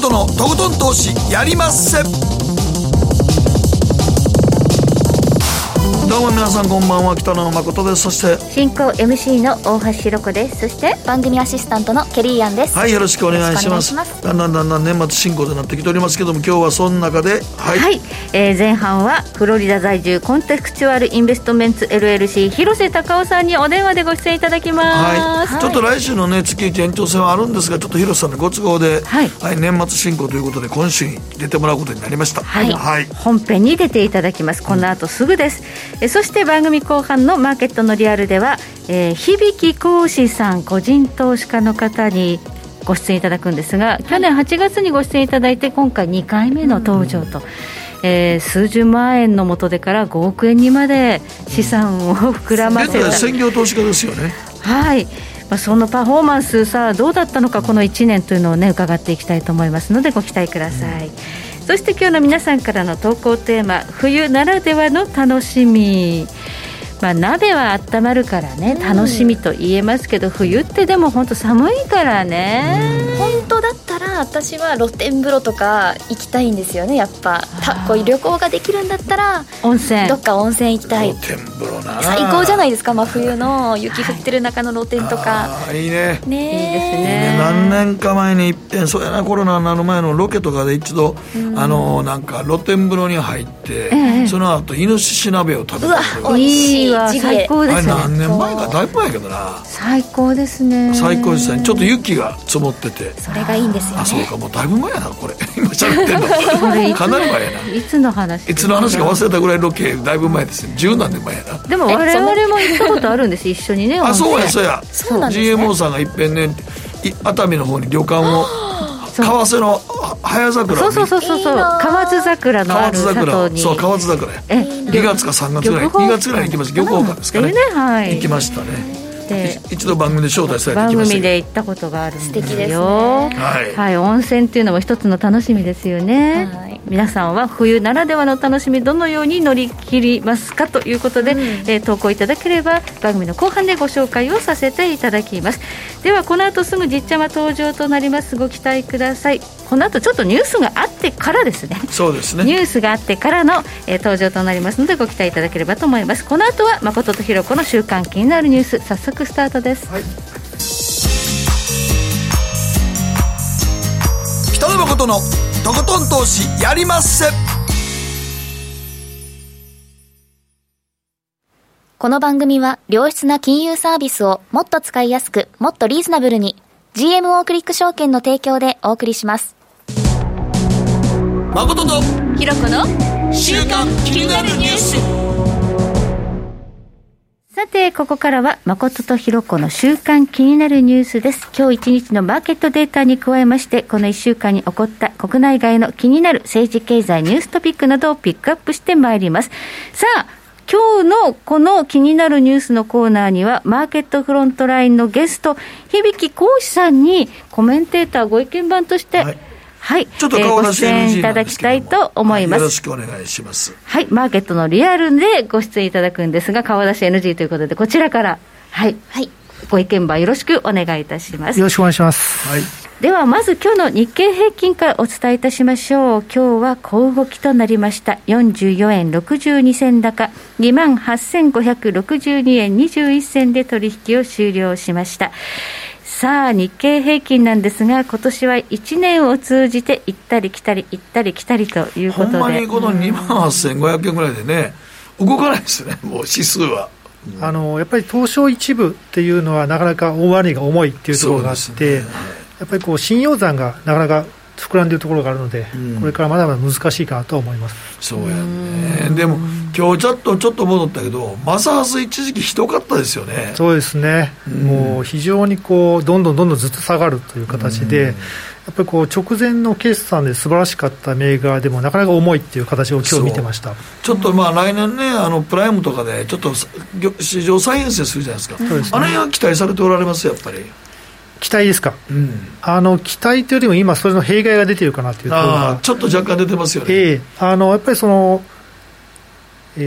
ことのとことん投資やりまっせ。どうも皆さんこんばんは、北野誠です。そして進行 MC の大橋ひろ子です。そして番組アシスタントのケリーアンです。はい、よろしくお願いします。だんだん年末進行となってきておりますけども、今日はその中で前半はフロリダ在住コンテクチュアルインベストメンツ LLC 広瀬隆夫さんにお電話でご出演いただきます。はい、ちょっと来週の、ね、月一延長戦はあるんですが、ちょっと広瀬さんのご都合で、年末進行ということで今週に出てもらうことになりました。本編に出ていただきます。この後すぐです。そして番組後半のマーケットのリアルでは、響浩司さん、個人投資家の方にご出演いただくんですが、去年8月にご出演いただいて今回2回目の登場と、数十万円の元手から5億円にまで資産を膨らませた専業投資家ですよね。はい、そのパフォーマンスさあどうだったのか、この1年というのを、ね、伺っていきたいと思いますのでご期待ください。そして今日の皆さんからの投稿テーマ、冬ならではの楽しみ、鍋は温まるからね、楽しみと言えますけど、冬ってでも本当寒いからね。本当だったら私は露天風呂とか行きたいんですよね。やっぱこういう旅行ができるんだったら温泉、どっか温泉行きたい。露天風呂な最高じゃないですか。真冬の雪降ってる中の露天とか、いいね。いいですね。何年か前に一遍、そうやな、コロナの前のロケとかで一度なんか露天風呂に入って、その後イノシシ鍋を食べた。うわ、美味しいわ。最高ですね。あれ何年前か、だいぶ前やけどな。最高ですね。最高ですね。ちょっと雪が積もってて。それがいいんですよね。あ、そうか、もうだいぶ前やな、これ今喋ってんのかなり前やな。いつの話か忘れたぐらい、ロケだいぶ前ですね。十何年前やな。でも我々も行ったことあるんです一緒にね。あ、そうやそうなんですね。GMO さんがいっぺんね、熱海の方に旅館を、河津の早桜、そう河津桜のある里に、そう河津桜や、2月か3月ぐらい、2月ぐらいに行きました。漁港館ですかね、行きましたね。一度番組で招待されてきました。番組で行ったことがあるんですよ。素敵ですね。はい、温泉というのも一つの楽しみですよね。皆さんは冬ならではの楽しみ、どのように乗り切りますかということで、投稿いただければ番組の後半でご紹介をさせていただきます。ではこの後すぐ実ちゃま登場となります。ご期待ください。この後ちょっとニュースがあってからですね。そうですね、ニュースがあってからの、登場となりますのでご期待いただければと思います。この後は誠とひろ子の週刊気になるニュース、早速スタートです。北野誠のとことん投資やりまっせ。この番組は良質な金融サービスをもっと使いやすく、もっとリーズナブルに GMO クリック証券の提供でお送りします。誠とひろこの週刊気になるニュース。さてここからは誠とひろこの週刊気になるニュースです。今日1日のマーケットデータに加えまして、この1週間に起こった国内外の気になる政治経済ニューストピックなどをピックアップしてまいります。さあ今日のこの気になるニュースのコーナーにはマーケットフロントラインのゲスト響浩司さんにコメンテーターご意見番として、ちょっと顔出し NG いただきたいと思います。よろしくお願いします。はい、マーケットのリアルでご出演いただくんですが、顔出し NG ということでこちらからご意見番よろしくお願いいたします。よろしくお願いします。ではまず今日の日経平均からお伝えいたしましょう。今日は小動きとなりました。44円62銭高、 28,562 円21銭で取引を終了しました。さあ日経平均なんですが、今年は1年を通じて行ったり来たり行ったり来たりということで、ほんまにこの 28,500 円ぐらいでね、動かないですね、もう指数は。やっぱり東証一部っていうのはなかなか大割が重いっていうところがあって、やっぱりこう信用残がなかなか膨らんでいるところがあるので、これからまだまだ難しいかなと思います。そうやね。でも今日ちょっと戻ったけど、マサハス一時期ひどかったですよね。そうですね、もう非常にこうどんどんずっと下がるという形で、やっぱりこう直前の決算で素晴らしかった銘柄でもなかなか重いっていう形を今日見てました。ちょっと来年ね、プライムとかでちょっと市場再編成するじゃないですか。そうですね、あれは期待されておられます。やっぱり期待ですか。期待というよりも今それの弊害が出ているかなというところがちょっと若干出てますよね。やっぱり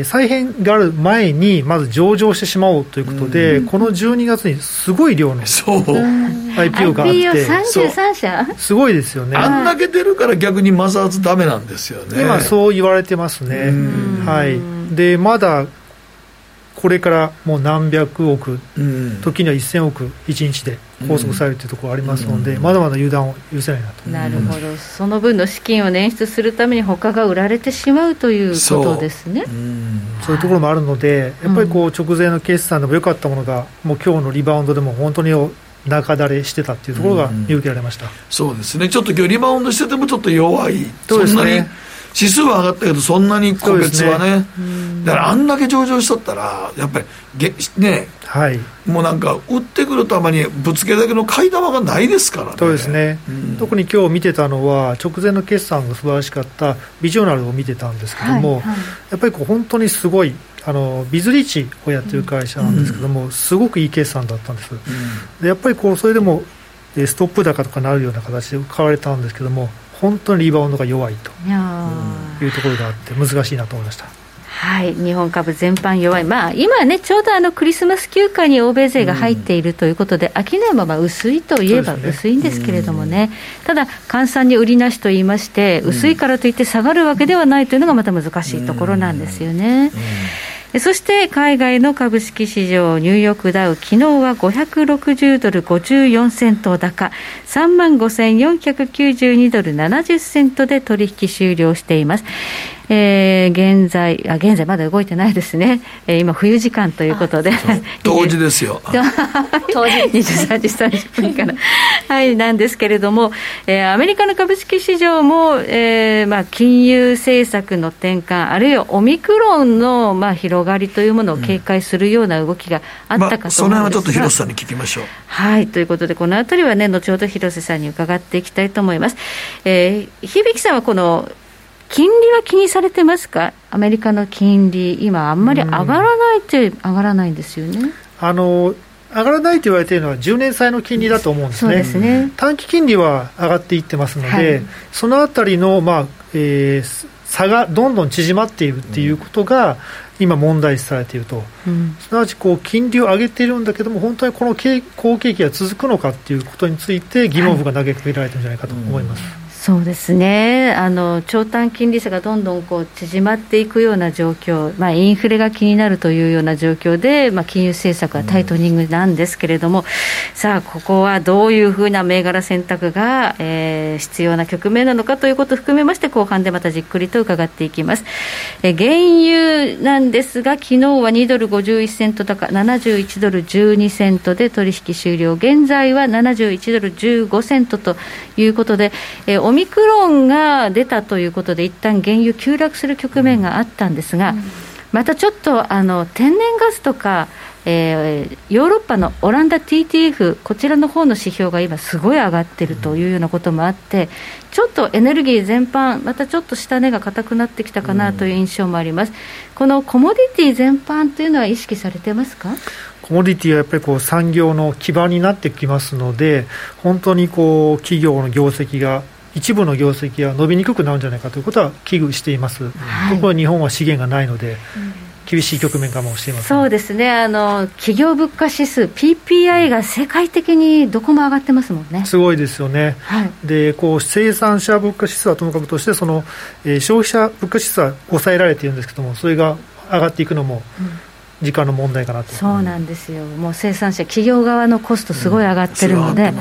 再編がある前にまず上場してしまおうということで、この12月にすごい量の IPO があって IPO33 社すごいですよね。あんだけ出るから逆にマザーズダメなんですよね、今そう言われてますね。はい、でまだこれからもう何百億、時には1000億1日で拘束されるというところがありますので、まだまだ油断を許せないなと。なるほど、その分の資金を捻出するために他が売られてしまうということですね。そういうところもあるので、やっぱりこう直前の決算でも良かったものが、もう今日のリバウンドでも本当に中だれしてたっていうところが見受けられました。そうですね、ちょっと今日リバウンドしててもちょっと弱い、そうですね、そんなに指数は上がったけどそんなに個別は ね、だからあんだけ上場しとったらやっぱりね、はい、もうなんか売ってくるたまにぶつけだけの買い玉がないですからね。そうですね、特に今日見てたのは直前の決算が素晴らしかったビジョナルを見てたんですけども、はいはい、やっぱりこう本当にすごいビズリーチをやってる会社なんですけども、すごくいい決算だったんです、でやっぱりこうそれでもストップ高とかなるような形で買われたんですけども、本当にリバウンドが弱いというところがあって難しいなと思いました。はい、日本株全般弱い、今ねちょうどクリスマス休暇に欧米勢が入っているということで、商いは薄いといえば薄いんですけれどもね、ただ換算に売りなしと言いまして、薄いからといって下がるわけではないというのがまた難しいところなんですよね。そして海外の株式市場、ニューヨークダウ、昨日は560ドル54セント高、35,492 ドル70セントで取引終了しています。現在まだ動いてないですね、今冬時間ということで同時ですよ23時30分からはいなんですけれども、アメリカの株式市場も、金融政策の転換あるいはオミクロンの、広がりというものを警戒するような動きがあったかと思うんですが、その辺はちょっと広瀬さんに聞きましょう。はい、ということでこのあたりはね後ほど広瀬さんに伺っていきたいと思います。響さんはこの金利は気にされてますか？アメリカの金利今あんまり上がらないって上がらないんですよね。上がらないと言われているのは10年債の金利だと思うんですね。そうですね、短期金利は上がっていってますので、そのあたりの、差がどんどん縮まっているっていうことが今問題視されていると、すなわちこう金利を上げているんだけども本当にこの好景気が続くのかっていうことについて疑問符が投げかけられているんじゃないかと思います。そうですね、長短金利差がどんどんこう縮まっていくような状況、インフレが気になるというような状況で、金融政策はタイトニングなんですけれども、さあここはどういうふうな銘柄選択が、必要な局面なのかということを含めまして後半でまたじっくりと伺っていきます。原油なんですが昨日は2ドル51セント高71ドル12セントで取引終了、現在は71ドル15セントということで、オミクロンが出たということで一旦原油急落する局面があったんですが、またちょっと天然ガスとか、ヨーロッパのオランダ TTF こちらの方の指標が今すごい上がっているというようなこともあって、ちょっとエネルギー全般またちょっと下値が硬くなってきたかなという印象もあります。このコモディティ全般というのは意識されてますか？コモディティはやっぱりこう産業の基盤になってきますので、本当にこう企業の業績が一部の業績が伸びにくくなるんじゃないかということは危惧しています、特に日本は資源がないので、厳しい局面かもしれません。そうですね、企業物価指数 PPI が世界的にどこも上がってますもんね。すごいですよね、でこう生産者物価指数はともかくとしてその、消費者物価指数は抑えられているんですけども、それが上がっていくのも、時間の問題かなと。そうなんですよ、もう生産者企業側のコストすごい上がってるので、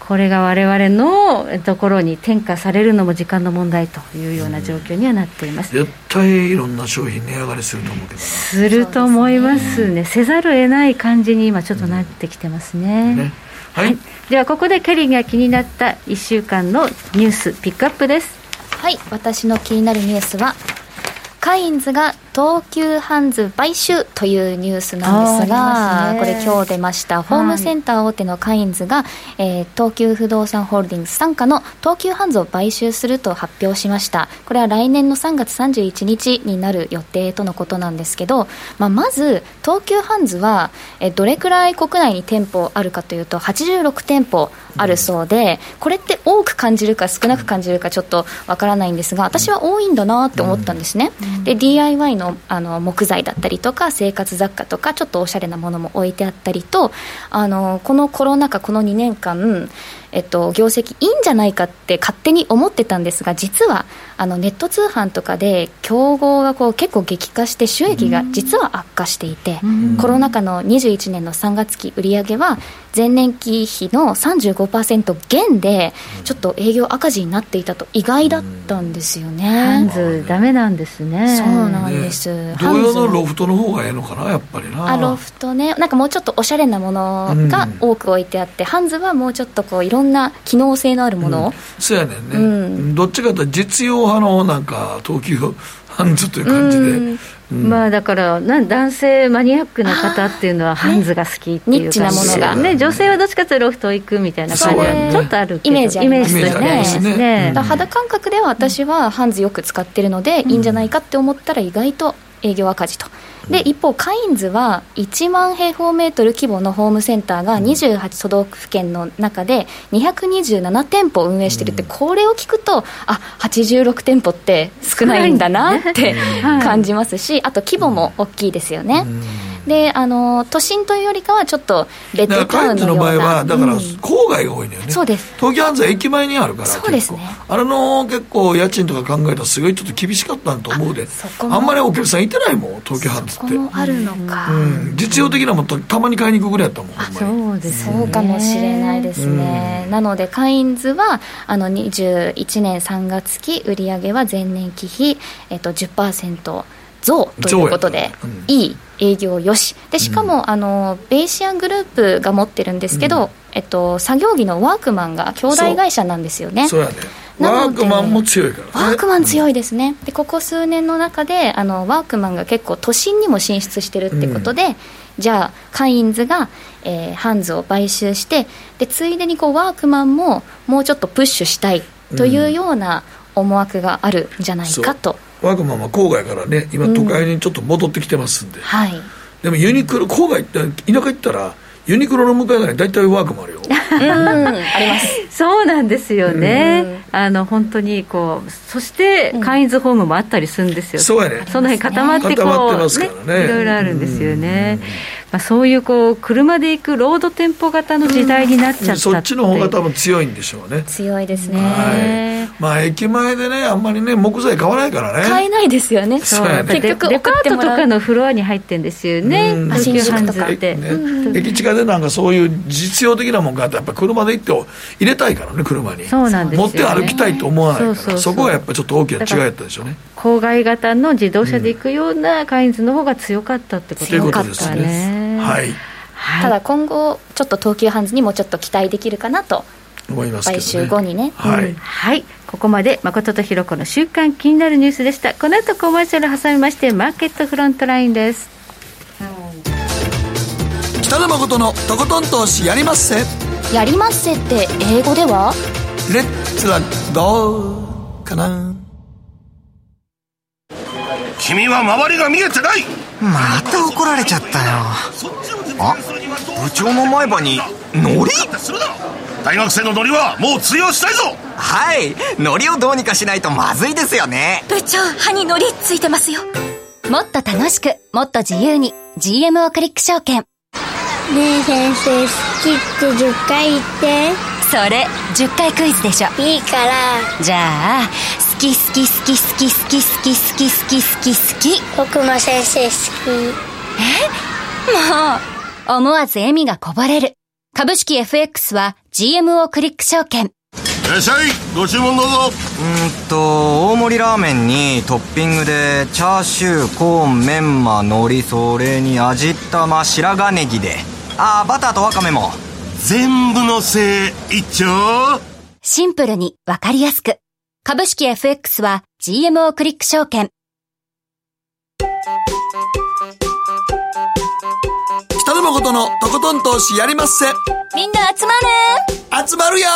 これが我々のところに転嫁されるのも時間の問題というような状況にはなっています。絶対いろんな商品値上がりすると思うけど、すると思いますね、せざるを得ない感じに今ちょっとなってきてますね、はい、ではここでケリーが気になった1週間のニュースピックアップです。はい、私の気になるニュースはカインズが東急ハンズ買収というニュースなんですが、これ今日出ました。ホームセンター大手のカインズが、東急不動産ホールディングス傘下の東急ハンズを買収すると発表しました。これは来年の3月31日になる予定とのことなんですけど、まず東急ハンズはどれくらい国内に店舗あるかというと86店舗あるそうで、これって多く感じるか少なく感じるかちょっとわからないんですが、私は多いんだなって思ったんですね。で DIY の、 木材だったりとか生活雑貨とかちょっとおしゃれなものも置いてあったりと、このコロナ禍この2年間、業績いいんじゃないかって勝手に思ってたんですが、実はネット通販とかで競合がこう結構激化して収益が実は悪化していて、コロナ禍の21年の3月期売上は前年期比の 35% 減でちょっと営業赤字になっていたと、意外だったんですよね。ハンズダメなんですね。そうなんです、ね、同様のロフトの方がいいのかな、やっぱりな。ロフトね、なんかもうちょっとおしゃれなものが多く置いてあって、ハンズはもうちょっとこういろんな機能性のあるものを、そうやねんね、どっちかというと実用派のなんか東急ハンズという感じで、まあ、だから男性マニアックな方っていうのはハンズが好きっていう感じ、ね、ニッチなものが、ね、女性はどっちかというとロフト行くみたいな感じ、ね、ちょっとあるけどイメージありますね。肌感覚では私はハンズよく使ってるので、いいんじゃないかって思ったら意外と営業赤字と。で一方カインズは1万平方メートル規模のホームセンターが28都道府県の中で227店舗運営してるって、これを聞くとあ86店舗って少ないんだなって感じますし、あと規模も大きいですよね。で都心というよりかはちょっとベッドタウンのような。カインズの場合はだから郊外が多いのよね、そうです。東京ハンズは駅前にあるから、そうですね、結構家賃とか考えたらすごいちょっと厳しかったんと思うで、あんまりお客さんいてないもん東京ハンズって。そこもあるのか、実用的なもん たまに買いに行くぐらいやったもん。あ、そうですね、そうかもしれないですね。なのでカインズは21年3月期売上は前年期比、10% 増ということで、いい営業よしで、しかも、ベイシアングループが持ってるんですけど、作業着のワークマンが兄弟会社なんですよね。そうやね、ワークマンも強いからね。ワークマン強いですね。でここ数年の中でワークマンが結構都心にも進出してるってことで、じゃあカインズが、ハンズを買収して、でついでにこうワークマンももうちょっとプッシュしたいというような思惑があるんじゃないかと。ワークマンは郊外からね今都会にちょっと戻ってきてますんで、はい、でもユニクロ郊外って田舎行ったらユニクロの向かい側に大体ワークもあるよ。あります。そうなんですよね。本当にこう、そしてカインズホームもあったりするんですよ。そうやね、その辺固まってこう、固まってますからね、いろいろあるんですよね。そういうこう車で行くロード店舗型の時代になっちゃったって、そっちの方が多分強いんでしょうね。強いですね、はい。まあ、駅前でねあんまりね木材買わないからね、買えないですよね。そうやね、結局デパートとかのフロアに入ってんですよね、新宿とかって、駅近でなんかそういう実用的なものがあって、やっぱ車で行って入れたいからね、車に。そうなんですよ、ね、持って歩きたいと思わないから、そこがやっぱちょっと大きな違いだったでしょうね。郊外型の自動車で行くようなカインズの方が強かったってことですね。強かったね、はい、はい。ただ今後ちょっと東急ハンズにもちょっと期待できるかなと思いますけどね、買収後にね、はい、はい。ここまで誠とひろこの週刊気になるニュースでした。この後コマーシャル挟みましてマーケットフロントラインです。北野誠のとことん投資やりまっせ。やりまっせって英語ではレッツはどうかな。君は周りが見えてない。また怒られちゃったよ。あ、部長の前歯にノリ。大学生のノリはもう通用したいぞ。はい、ノリをどうにかしないとまずいですよね。部長、歯にノリついてますよ。もっと楽しくもっと自由に GMO クリック証券。ねえ先生、好きって10回言って。それ10回クイズでしょ。いいから。じゃあ好き好き好き好き好き好き好き好き好き好き。僕も先生好き。もう思わず笑みがこぼれる。株式 FX は GMO クリック証券。いらっしゃい、ご注文どうぞ。大盛りラーメンにトッピングでチャーシュー、コーン、メンマ、海苔、それに味玉、白髪ネギで、あーバターとワカメも。全部のせい一丁。シンプルにわかりやすく。株式 FX は GMO クリック証券。北野誠のとことん投資やりまっせ。みんな集まるよ。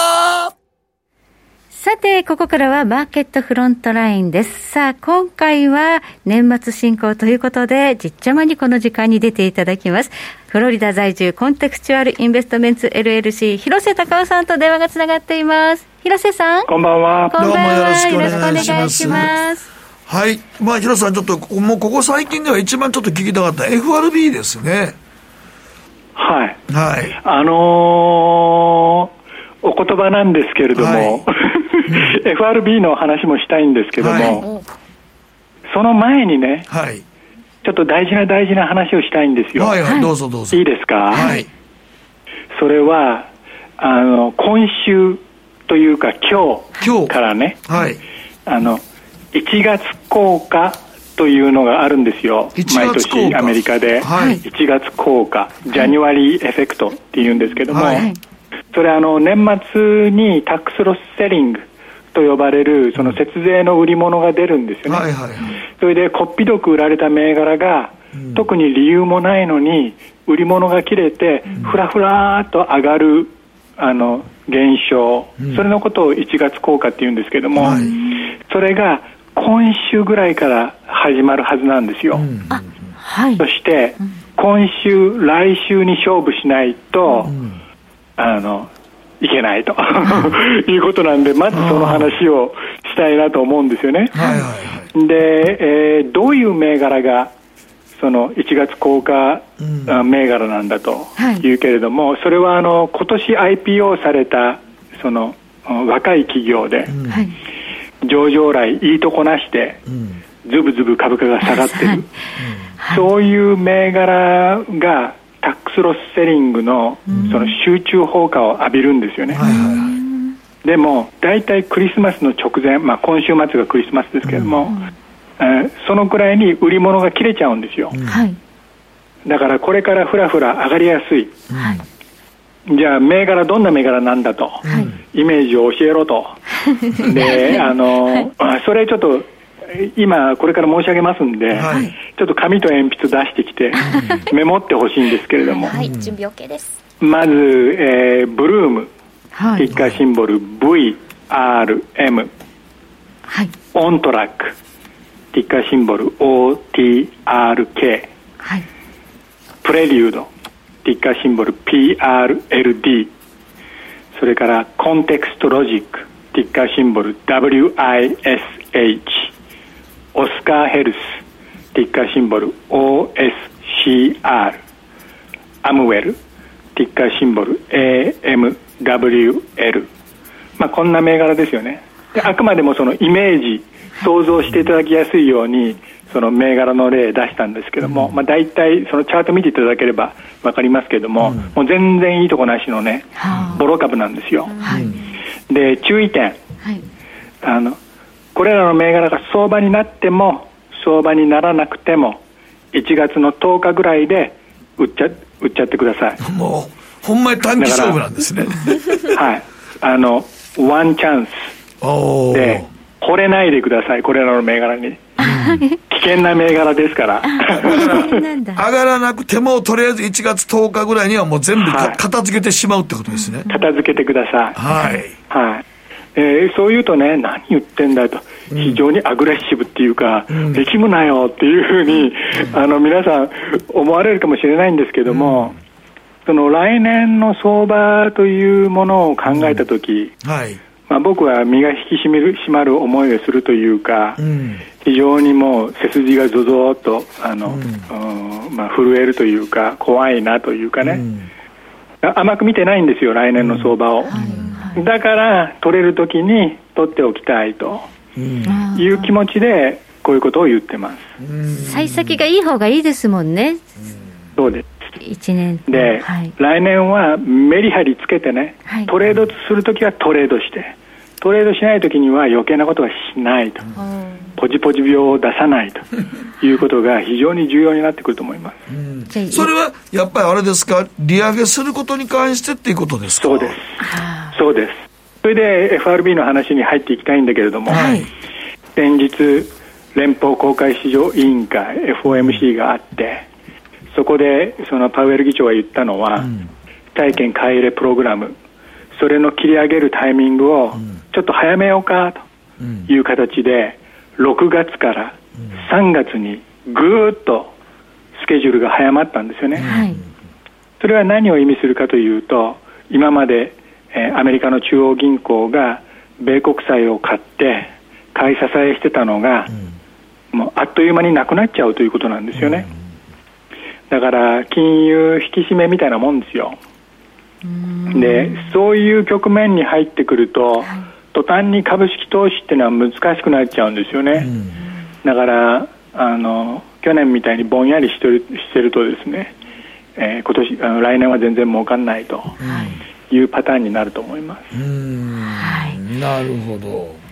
さてここからはマーケットフロントラインです。さあ今回は年末進行ということでじっちゃまにこの時間に出ていただきます。フロリダ在住コンテクチュアルインベストメンツ LLC 広瀬隆夫さんと電話がつながっています。広瀬さんこんばんは。こんばんは、どうもよろしくお願いします。よろしくお願いします。はい、まあ広瀬さんちょっともうここ最近では一番ちょっと聞きたかった FRB ですね。はいはい、お言葉なんですけれども、はい、FRB の話もしたいんですけども、はい、その前にね、はい、ちょっと大事な話をしたいんですよ。はいはい、どうぞどうぞ。いいですか。はい、それは今週というか今日からね、はい、1月10日というのがあるんですよ。毎年アメリカで1月効果、はい、ジャニュアリーエフェクトっていうんですけども、はい、それ年末にタックスロスセリングと呼ばれるその節税の売り物が出るんですよね。はいはいはい、それでこっぴどく売られた銘柄が、うん、特に理由もないのに売り物が切れてフラフラーと上がる現象、うん、それのことを1月効果っていうんですけども、はい、それが今週ぐらいから始まるはずなんですよ。うん、はい、そして今週来週に勝負しないと、うん、いけないということなんで、まずその話をしたいなと思うんですよね。はいはいはい、で、どういう銘柄がその1月効果銘柄なんだというけれども、うん、はい、それは今年 IPO されたその若い企業で、うん、はい、上場来いいとこなして、うん、ズブズブ株価が下がってる、はい、そういう銘柄がタックスロスセリングの、うん、その集中砲火を浴びるんですよね。はいはいはい、でもだいたいクリスマスの直前、まあ、今週末がクリスマスですけれども、うん、そのくらいに売り物が切れちゃうんですよ。うん、だからこれからフラフラ上がりやすい、はい、じゃあ銘柄どんな銘柄なんだと、はい、イメージを教えろとではい、それちょっと今これから申し上げますんで、はい、ちょっと紙と鉛筆出してきてメモってほしいんですけれども、はい、準備 OK です。まず、ブルーム、はい、ティッカーシンボル VRM、はい、オントラックティッカーシンボル OTRK、はい、プレリュードティッカーシンボル PRLD、 それからコンテクストロジックティッカーシンボル WISH、 オスカーヘルスティッカーシンボル OSCR、 アムウェルティッカーシンボル AMWL、 まあこんな銘柄ですよね。であくまでもそのイメージ想像していただきやすいようにその銘柄の例出したんですけども、まあ大体そのチャート見ていただければ分かりますけども、もう全然いいとこなしのねボロ株なんですよ。はい、で注意点、はい、これらの銘柄が相場になっても相場にならなくても1月の10日ぐらいで売っちゃってください。もうほんまに短期勝負なんですねはいワンチャンスで惚れないでください。これらの銘柄に危険な銘柄ですから上がらなくてもとりあえず1月10日ぐらいにはもう全部、はい、片付けてしまうってことですね。片付けてください。はい、はい、そういうとね、何言ってんだと、うん、非常にアグレッシブっていうか、うん、力むなよっていうふうに、うん、皆さん思われるかもしれないんですけども、うん、その来年の相場というものを考えたとき、うん、はい、まあ、僕は身が引き締まる思いをするというか、うん、非常にもう背筋がゾゾーっとうん、まあ、震えるというか怖いなというかね、うん、甘く見てないんですよ来年の相場を、うん、だから取れる時に取っておきたいという気持ちでこういうことを言ってます。うん、幸先がいい方がいいですもんね。そうです。1年で、はい、来年はメリハリつけてね、はい、トレードするときはトレードしてトレードしないときには余計なことはしないと、うん、ポジポジ病を出さないということが非常に重要になってくると思います。うん、それはやっぱりあれですか、利上げすることに関してっていうことですか。そうです、そうです。それで FRB の話に入っていきたいんだけれども、はい、先日連邦公開市場委員会 FOMC があって、そこでそのパウエル議長が言ったのは、うん、債券買い入れプログラム、それの切り上げるタイミングを、うん、ちょっと早めようかという形で、6月から3月にぐーっとスケジュールが早まったんですよね、はい、それは何を意味するかというと、今までアメリカの中央銀行が米国債を買って買い支えしてたのが、もうあっという間になくなっちゃうということなんですよね。だから金融引き締めみたいなもんですよ。で、そういう局面に入ってくると、途端に株式投資っていうのは難しくなっちゃうんですよね。だから去年みたいにぼんやりしてるとですね、今年来年は全然儲かんないというパターンになると思います。はい、なるほど。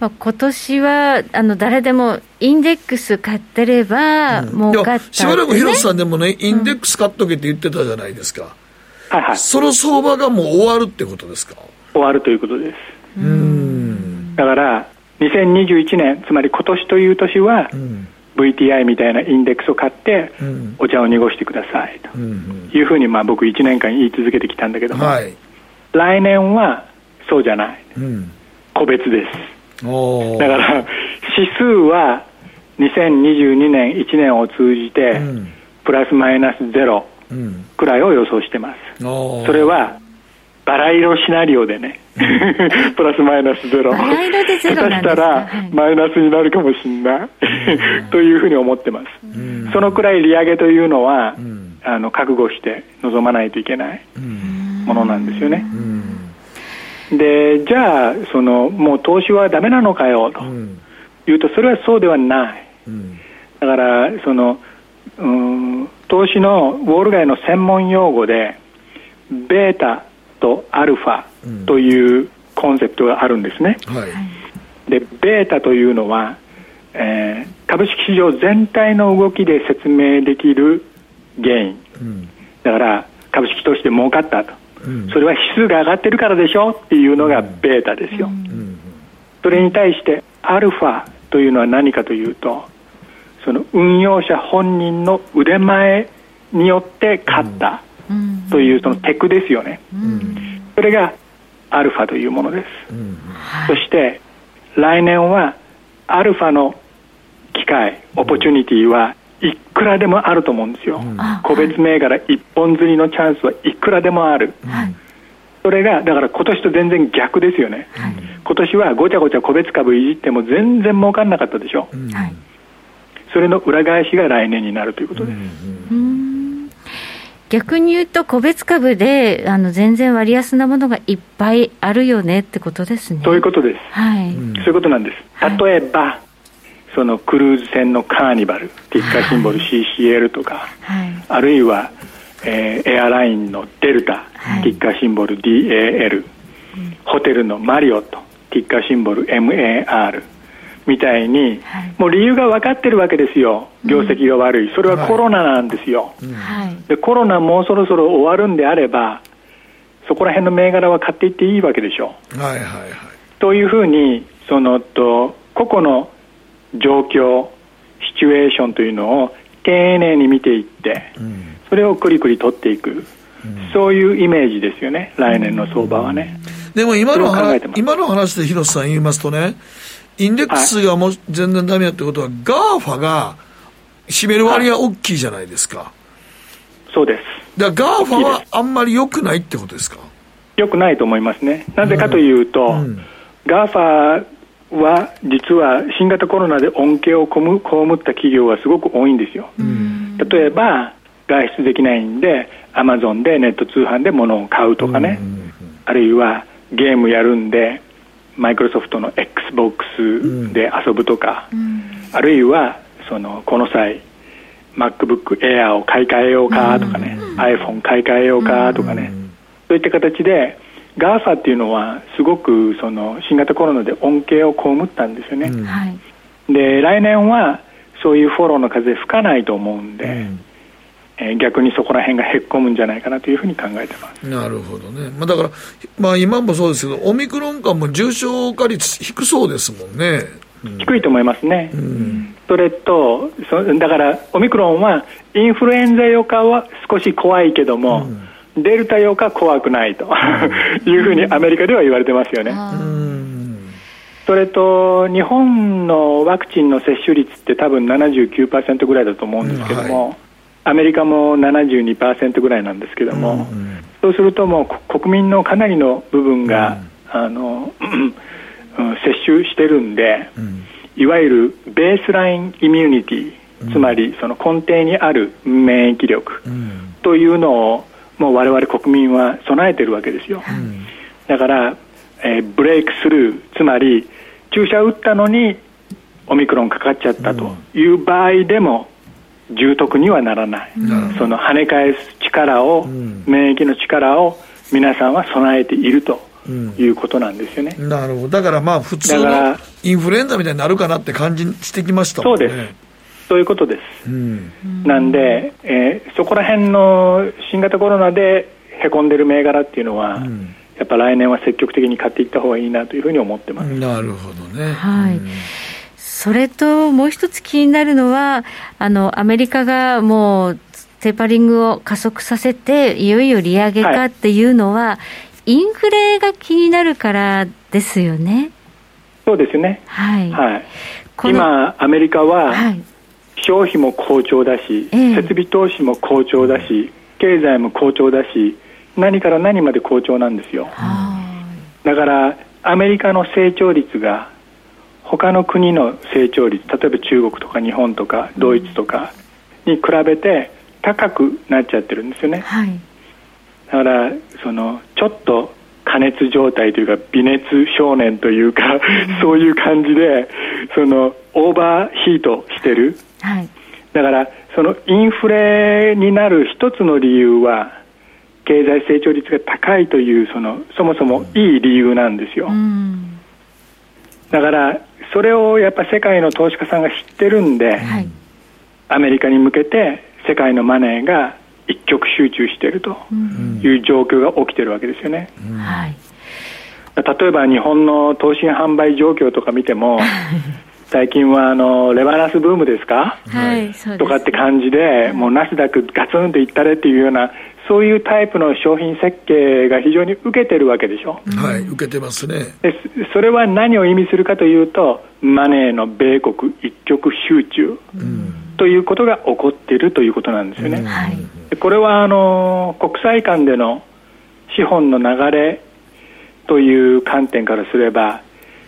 まあ、今年は誰でもインデックス買ってれば儲かったってね。しばらく広瀬さんでもね、インデックス買っとけって言ってたじゃないですか、はいはい、その相場がもう終わるってことですか。終わるということです。だから2021年、つまり今年という年は、VTI みたいなインデックスを買って、お茶を濁してくださいというふうに、まあ僕1年間言い続けてきたんだけども、はい、来年はそうじゃない、個別です。おー。だから指数は2022年1年を通じて、プラスマイナスゼロくらいを予想してます。それはバラ色シナリオでねプラスマイナスゼロ、バラ色でゼロなんですか。下手したらマイナスになるかもしれないというふうに思ってます。そのくらい利上げというのは、覚悟して臨まないといけないものなんですよね。で、じゃあもう投資はダメなのかよというと、それはそうではない。だから投資のウォール街の専門用語でベータとアルファというコンセプトがあるんですね、はい、でベータというのは、株式市場全体の動きで説明できる原因、だから株式投資で儲かったと、それは指数が上がってるからでしょっていうのがベータですよ。それに対してアルファというのは何かというと、その運用者本人の腕前によって勝ったという、そのテクですよね。それがアルファというものです。そして来年はアルファの機会、オポチュニティはいくらでもあると思うんですよ。個別銘柄一本釣りのチャンスはいくらでもある。それがだから今年と全然逆ですよね。今年はごちゃごちゃ個別株いじっても全然儲かんなかったでしょ。それの裏返しが来年になるということです。逆に言うと個別株で全然割安なものがいっぱいあるよねってことですね。そういうことです、はい、そういうことなんです。例えば、はい、そのクルーズ船のカーニバル、ティッカーシンボル CCL とか、はい、あるいは、エアラインのデルタ、はい、ティッカーシンボル DAL、ホテルのマリオット、ティッカーシンボル MARみたいに、もう理由が分かってるわけですよ。業績が悪い、それはコロナなんですよ。で、コロナもうそろそろ終わるんであれば、そこら辺の銘柄は買っていっていいわけでしょ。というふうに個々の状況、シチュエーションというのを丁寧に見ていって、それをくりくり取っていく、そういうイメージですよね、来年の相場はね。でも今の話で広瀬さん言いますとね、インデックスがもう全然ダメだってことは、はい、ガーファが占める割合大きいじゃないですか。そうです。だからガーファはあんまり良くないってことですか。良くないと思いますね。なぜかというと、ガーファは実は新型コロナで恩恵を被った企業がすごく多いんですよ。例えば外出できないんで Amazon でネット通販で物を買うとかね、あるいはゲームやるんでマイクロソフトの XBOX で遊ぶとか、あるいはこの際 MacBook Air を買い替えようかとかね、iPhone 買い替えようかとかね、そういった形で GAFA っていうのはすごく新型コロナで恩恵を被ったんですよね、で来年はそういうフォローの風吹かないと思うんで、逆にそこら辺がへっこむんじゃないかなというふうに考えてます。なるほどね、だから、今もそうですけどオミクロン株も重症化率低そうですもんね、低いと思いますね、それとだからオミクロンはインフルエンザよりかは少し怖いけども、デルタよりか怖くないというふうにアメリカでは言われてますよね、それと日本のワクチンの接種率って多分 79% ぐらいだと思うんですけども、はい、アメリカも 72% ぐらいなんですけども、うんうん、そうするともう国民のかなりの部分が、うん、接種してるんで、うん、いわゆるベースラインイミュニティ、つまりその根底にある免疫力というのをもう我々国民は備えてるわけですよ。だから、ブレイクスルー、つまり注射打ったのにオミクロンかかっちゃったという場合でも重篤にはならない、その跳ね返す力を、免疫の力を皆さんは備えているということなんですよね。なるほど。だからまあ普通のインフルエンザみたいになるかなって感じしてきましたもんね。そうです、そういうことです、うん、なんで、そこら辺の新型コロナでへこんでる銘柄っていうのは、うん、やっぱ来年は積極的に買っていった方がいいなというふうに思ってます。なるほどね、はい。それともう一つ気になるのはアメリカがもうテーパリングを加速させていよいよ利上げかっていうのは、はい、インフレが気になるからですよね。そうですね、はいはい、今アメリカは、はい、消費も好調だし、設備投資も好調だし、経済も好調だし、何から何まで好調なんですよ。だからアメリカの成長率が他の国の成長率、例えば中国とか日本とかドイツとかに比べて高くなっちゃってるんですよね、はい、だからそのちょっと過熱状態というか微熱少年というか、そういう感じでそのオーバーヒートしてる、はい、だからそのインフレになる一つの理由は経済成長率が高いというそもそもいい理由なんですよ、うん、だからそれをやっぱ世界の投資家さんが知ってるんで、はい、アメリカに向けて世界のマネーが一極集中しているという状況が起きてるわけですよね、うん、はい。例えば日本の投資販売状況とか見ても最近はレバナスブームですか、はい、とかって感じで、もうナスダックガツンといったれっていうような、そういうタイプの商品設計が非常に受けてるわけでしょ、はい、受けてますね。でそれは何を意味するかというと、マネーの米国一極集中、うん、ということが起こっているということなんですよね、うん、はい。これは国際間での資本の流れという観点からすれば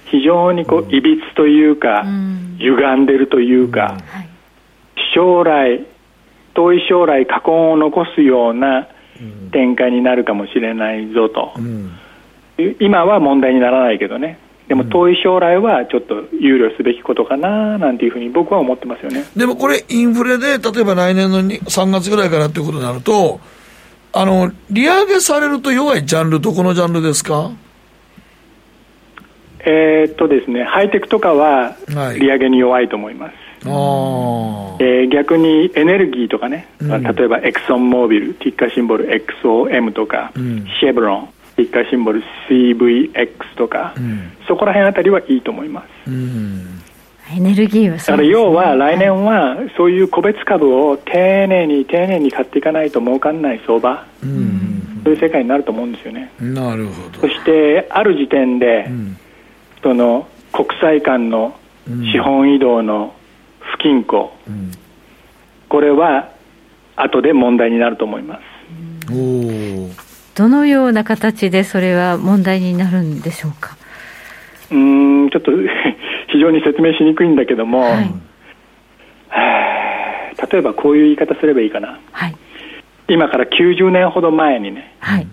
非常にいびつというか、うん、歪んでるというか、うん、はい、遠い将来禍根を残すような展開になるかもしれないぞと、うん、今は問題にならないけどね、でも遠い将来はちょっと憂慮すべきことかななんていうふうに僕は思ってますよね。でもこれインフレで例えば来年の3月ぐらいからということになると利上げされると弱いジャンル、どこのジャンルですか？ですね、ハイテクとかは利上げに弱いと思います、はい。逆にエネルギーとかね、うん、例えばエクソンモービル、ティッカーシンボル XOM とか、うん、シェブロン、ティッカーシンボル CVX とか、うん、そこら辺あたりはいいと思います、うん、エネルギーはそうですね。だから要は来年はそういう個別株を丁寧に丁寧に買っていかないと儲かんない相場、うん、そういう世界になると思うんですよね。なるほど。そしてある時点で、うん、その国際間の資本移動の不均衡、うん、これは後で問題になると思います、うん、お、どのような形でそれは問題になるんでしょうか？ちょっと非常に説明しにくいんだけども、はい、例えばこういう言い方すればいいかな、はい、今から90年ほど前にね、はい、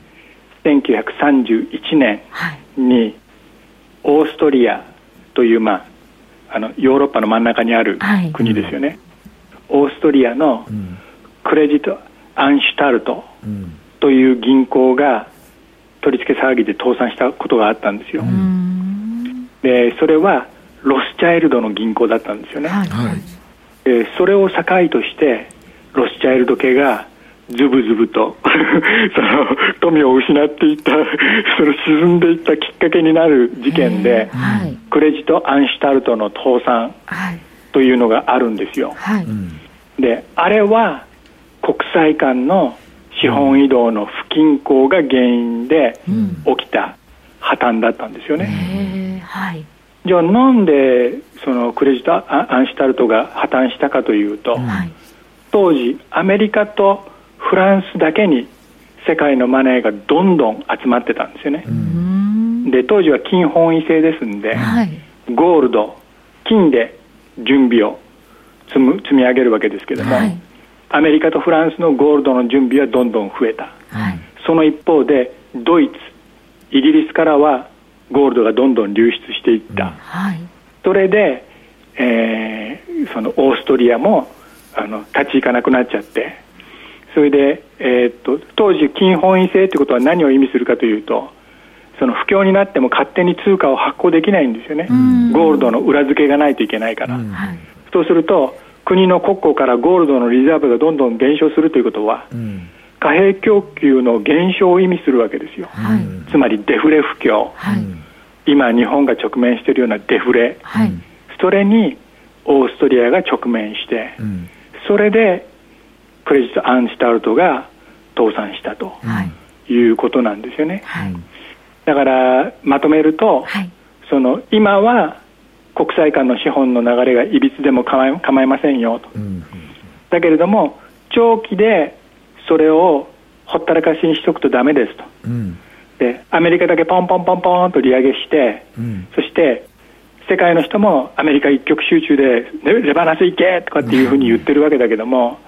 1931年に、はい、オーストリアという、ヨーロッパの真ん中にある国ですよね、はい、うん、オーストリアのクレジット・アンシュタルトという銀行が取り付け騒ぎで倒産したことがあったんですよ、うん、でそれはロスチャイルドの銀行だったんですよね、はいはい、でそれを境としてロスチャイルド系がズブズブとその富を失っていったその沈んでいったきっかけになる事件で、はい、クレジット・アンシュタルトの倒産というのがあるんですよ、はい、であれは国際間の資本移動の不均衡が原因で起きた破綻だったんですよね、うん、はい、じゃあなんでそのクレジットアンシタルトが破綻したかというと、当時アメリカとフランスだけに世界のマネーがどんどん集まってたんですよね。で当時は金本位制ですんで、ゴールド金で準備を積み上げるわけですけども、アメリカとフランスのゴールドの準備はどんどん増えた、その一方でドイツイギリスからはゴールドがどんどん流出していった、それで、そのオーストリアも立ち行かなくなっちゃって、それで、当時金本位制ということは何を意味するかというと、その不況になっても勝手に通貨を発行できないんですよね。ゴールドの裏付けがないといけないから、そうすると国の国庫からゴールドのリザーブがどんどん減少するということは、貨幣供給の減少を意味するわけですよ、つまりデフレ不況、今日本が直面しているようなデフレ、それにオーストリアが直面して、それでクレジットアンシタルトが倒産したということなんですよね、だからまとめると、その今は国際間の資本の流れがいびつでも構いませんよと、だけれども長期でそれをほったらかしにしておくとダメですと、でアメリカだけポンポンポンポンと利上げして、そして世界の人もアメリカ一極集中でレバナス行けとかっていうふうに言ってるわけだけども、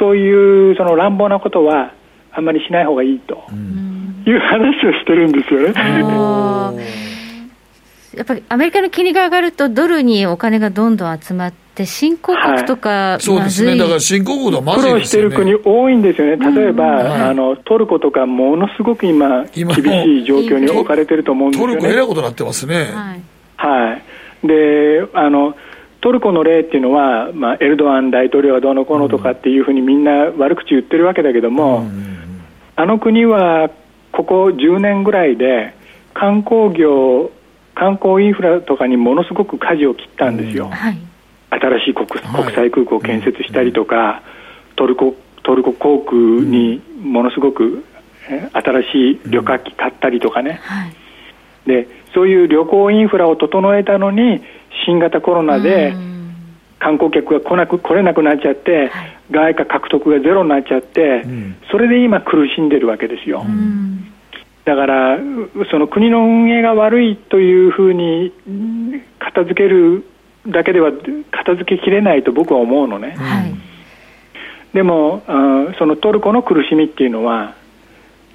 そういうその乱暴なことはあんまりしない方がいいという話をしてるんですよね。やっぱりアメリカの金利が上がるとドルにお金がどんどん集まって、新興国とかまずい、そうですね、だから新興国はまずいですよね。苦労してる国多いんですよね。例えば、トルコとかものすごく今厳しい状況に置かれてると思うんですよね。トルコえらいことになってますね。でトルコの例っていうのは、エルドアン大統領はどうのこうのとかっていうふうにみんな悪口言ってるわけだけども、あの国はここ10年ぐらいで観光インフラとかにものすごく舵を切ったんですよ、新しい 国際空港を建設したりとか、トルコ航空にものすごく新しい旅客機買ったりとかね、でそういう旅行インフラを整えたのに新型コロナで観光客が来れなくなっちゃって、外貨獲得がゼロになっちゃって、それで今苦しんでるわけですよ。だからその国の運営が悪いというふうに片付けるだけでは片付けきれないと僕は思うのね、でもそのトルコの苦しみっていうのは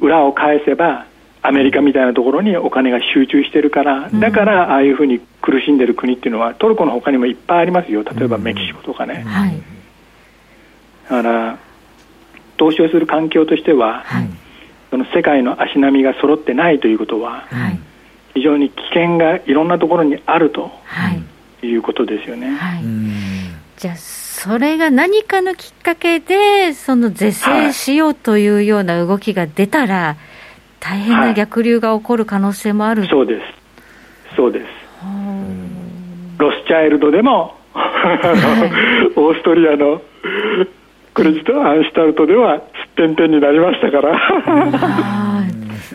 裏を返せばアメリカみたいなところにお金が集中してるから、だからああいうふうに苦しんでる国っていうのはトルコの他にもいっぱいありますよ。例えばメキシコとかね、だから投資をする環境としては、その世界の足並みが揃ってないということは、非常に危険がいろんなところにあるということですよね、じゃあそれが何かのきっかけでその是正しようというような動きが出たら、大変な逆流が起こる可能性もある、そうですロスチャイルドでもオーストリアのクレジットアンシタルトでは点々になりましたから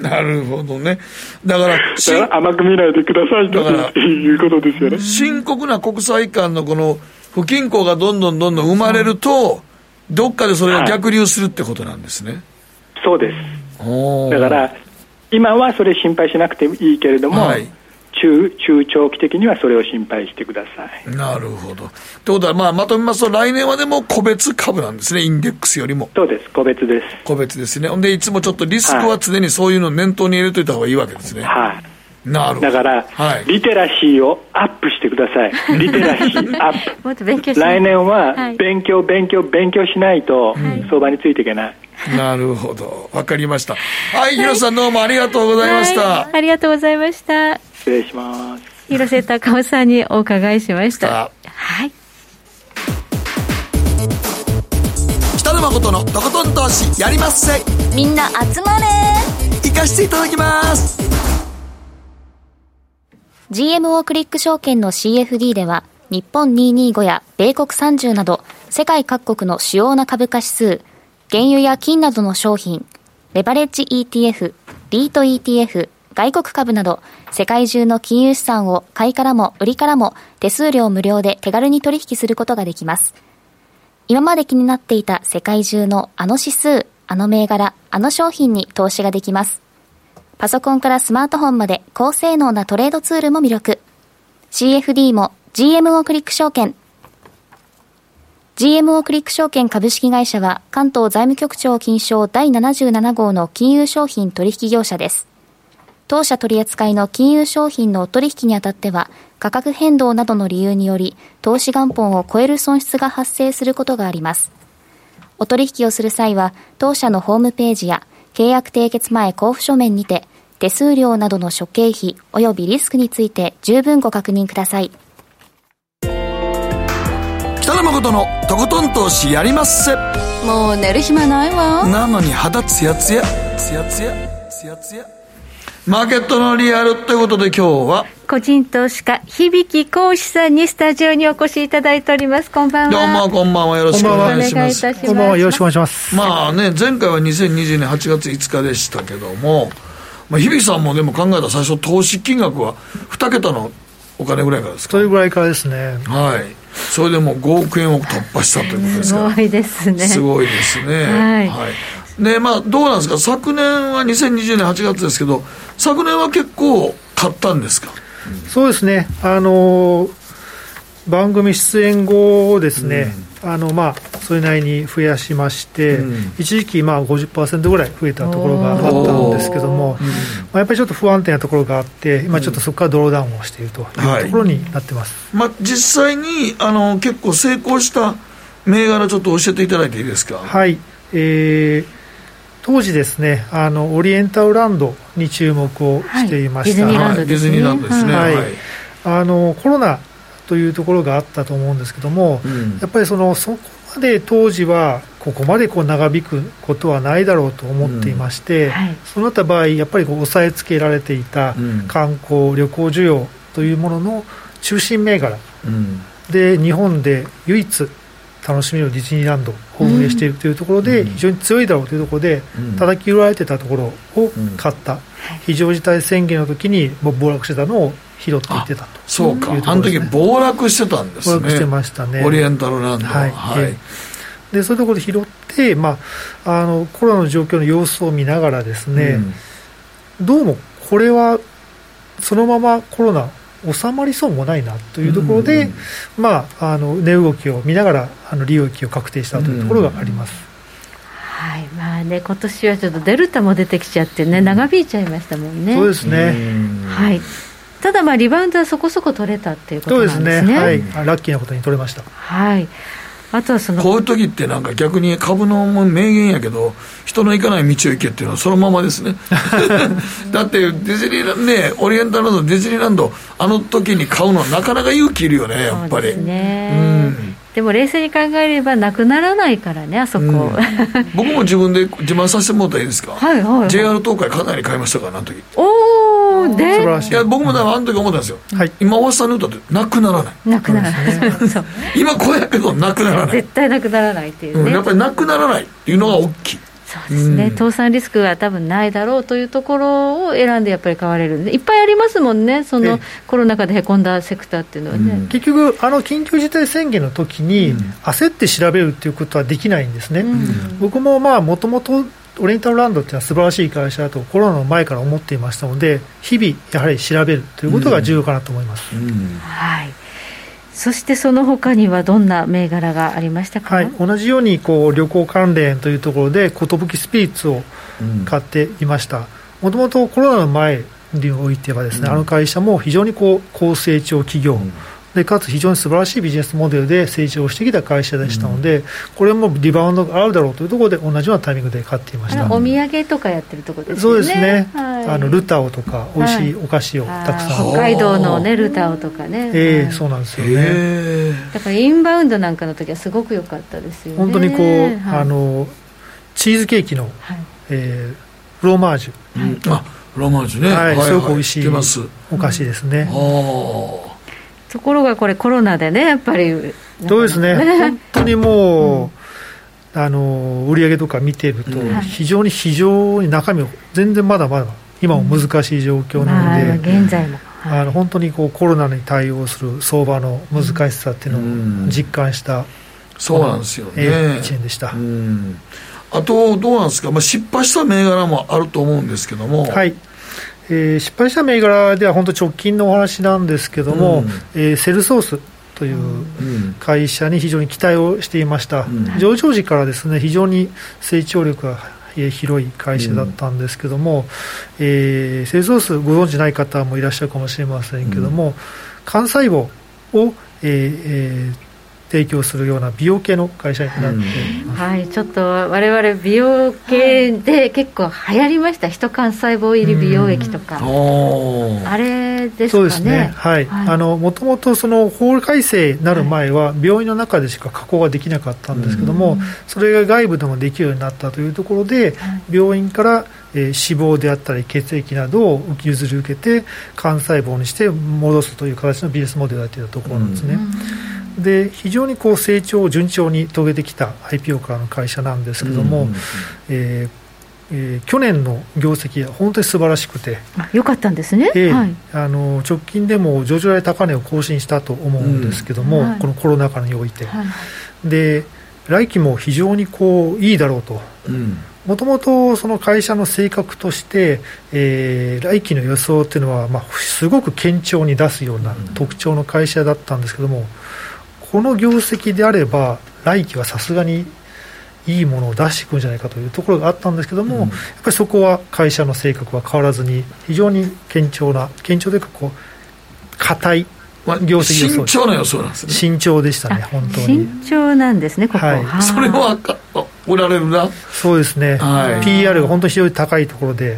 なるほどね。だから甘く見ないでくださいということですよね。深刻な国際間のこの不均衡がどんどん生まれると、どっかでそれが逆流するってことなんですね、そうです。だから今はそれ心配しなくていいけれども、中長期的にはそれを心配してください。なるほど。ということは、まとめますと、来年はでも個別株なんですね、インデックスよりも。そうです、個別です。個別ですね。で、いつもちょっとリスクは常にそういうのを念頭に入れといた方がいいわけですね。なるほど。だから、リテラシーをアップしてください。リテラシーアップ。もっと勉強しない。来年は勉強しないと相場についていけない。なるほど。わかりました。広瀬さんどうもありがとうございました。ありがとうございました。失礼します。広瀬隆夫さんにお伺いしました北野誠のとことん投資やりまっせ。みんな集まれ、行かしていただきます。 GMO クリック証券の CFD では日本225や米国30など世界各国の主要な株価指数、原油や金などの商品、レバレッジ ETF、 リート ETF、外国株など世界中の金融資産を買いからも売りからも手数料無料で手軽に取引することができます。今まで気になっていた世界中のあの指数、あの銘柄、あの商品に投資ができます。パソコンからスマートフォンまで高性能なトレードツールも魅力。 CFD も GMO クリック証券。 GMO クリック証券株式会社は関東財務局長金賞第77号の金融商品取引業者です。当社取扱いの金融商品の取引にあたっては価格変動などの理由により投資元本を超える損失が発生することがあります。お取引をする際は当社のホームページや契約締結前交付書面にて手数料などの諸経費およびリスクについて十分ご確認ください。北野誠のとことん投資やりまっせ。もう寝る暇ないわ。なのに肌ツヤツヤツヤツヤツヤツヤ。マーケットのリアルということで今日は個人投資家響浩司さんにスタジオにお越しいただいております。こんばんは。どうもこんばんは、よろしくお願いします。こんばんは、よろしくお願いします。まあね、前回は2020年8月5日でしたけども、まあ、響さんもでも考えたら最初投資金額は2桁のお金ぐらいからですか。それぐらいからですね。はい、それでもう5億円を突破したということですからすごいですね。すごいですね。はい、はいね。まあ、どうなんですか、昨年は2020年8月ですけど昨年は結構買ったんですか。そうですね、番組出演後をですね、まあ、それなりに増やしまして、一時期まあ 50% ぐらい増えたところがあったんですけども、まあ、やっぱりちょっと不安定なところがあって今ちょっとそこからドローダウンをしているというところになってます。はい。まあ、実際に結構成功した銘柄ちょっと教えていただいていいですか。はい。当時ですね、オリエンタルランドに注目をしていました。はい、ディズニーランドですね。はい。コロナというところがあったと思うんですけども、やっぱりそこまで当時はここまで長引くことはないだろうと思っていまして、そうなった場合やっぱり抑えつけられていた観光、旅行需要というものの中心銘柄、で日本で唯一楽しみのディズニーランドを運営しているというところで、非常に強いだろうというところで叩き売られてたところを買った、非常事態宣言の時にもう暴落してたのを拾っていってたというところですね。そうか、あの時暴落してたんですね。暴落してましたね、オリエンタルランドは。はい、はい、でそういうところで拾って、まあ、コロナの状況の様子を見ながらですね、どうもこれはそのままコロナ収まりそうもないなというところで、まあ、値動きを見ながら利益を確定したというところがあります。はい。まあね、今年はちょっとデルタも出てきちゃってね、長引いちゃいましたもんね。そうですね。はい。ただまあリバウンドはそこそこ取れたっていうことなんですね。そうですね。はい。ラッキーなことに取れました。はい。あとはこういう時ってなんか逆に株の名言やけど、人の行かない道を行けっていうのはそのままですね。だってディズニーランド、ね、オリエンタルランド、ディズニーランドあの時に買うのはなかなか勇気いるよね、やっぱり。そうですね。でも冷静に考えればなくならないからね、あそこ。僕も自分で自慢させてもらったらいいですか。はいはいはい。JR 東海かなり買いましたから、あの時。おー、で素晴らしい。いや僕もだあの時思ったんですよ、今大橋さんの歌ってなくならない、なくならない今これやけどなくならない、絶対なくならないっていうね。やっぱりなくならないっていうのが大きい。そうですね。倒産リスクは多分ないだろうというところを選んでやっぱり買われるんで、いっぱいありますもんね、そのコロナ禍でへこんだセクターっていうのはね。結局緊急事態宣言の時に焦って調べるっていうことはできないんですね。僕もまあもともとオリエンタルランドっていうのは素晴らしい会社だとコロナの前から思っていましたので、日々やはり調べるということが重要かなと思います。はい。そしてその他にはどんな銘柄がありましたか。はい、同じように旅行関連というところでことぶきスピリッツを買っていました。もともとコロナの前においてはですね、あの会社も非常に高成長企業、でかつ非常に素晴らしいビジネスモデルで成長してきた会社でしたので、これもリバウンドがあるだろうというところで同じようなタイミングで買っていました。お土産とかやってるところですね。そうですね。はい、ルタオとか美味しいお菓子をたくさん、北海道の、ね、ルタオとかね。そうなんですよね。だからインバウンドなんかの時はすごく良かったですよね。本当にチーズケーキの、フロマージュ、フロマージュね。はい、すごく美味しいお菓子ですね。ところがこれコロナでね、やっぱりそうですね。本当にもう、売り上げとか見てると非常に中身を全然まだまだ今も難しい状況なので、現在も、はい、本当にこうコロナに対応する相場の難しさっていうのを実感した、そうなんですよね、1年でした。あとどうなんですか、失敗した銘柄もあると思うんですけども、はい、失敗した銘柄では本当直近のお話なんですけども、セルソースという会社に非常に期待をしていました、上場時からですね、非常に成長力が広い会社だったんですけども、セルソースご存じない方もいらっしゃるかもしれませんけども、幹細胞を、提供するような美容系の会社になっています、はい、ちょっと我々美容系で結構流行りました、人幹細胞入り美容液とか、あれですかね。そうですね、はい、はい、もともとその法改正になる前は病院の中でしか加工ができなかったんですけども、それが外部でもできるようになったというところで、病院から脂肪であったり血液などを譲り受けて幹細胞にして戻すという形のビジネスモデルだというところなんですね、で非常にこう成長を順調に遂げてきた IPO からの会社なんですけども、去年の業績は本当に素晴らしくて良かったんですね、はい、直近でも上場来高値を更新したと思うんですけども、このコロナ禍において、で来期も非常にこういいだろうと、もともとその会社の性格として、来期の予想というのは、すごく堅調に出すような特徴の会社だったんですけども、この業績であれば来期はさすがにいいものを出してくるんじゃないかというところがあったんですけども、やっぱりそこは会社の性格は変わらずに非常に堅調というかこう固い業績予想、慎重な予想なんですね。慎重でしたね、本当に慎重なんですね、ここ、はい、それはおられるな。そうですね、はい、PR が本当に非常に高いところで、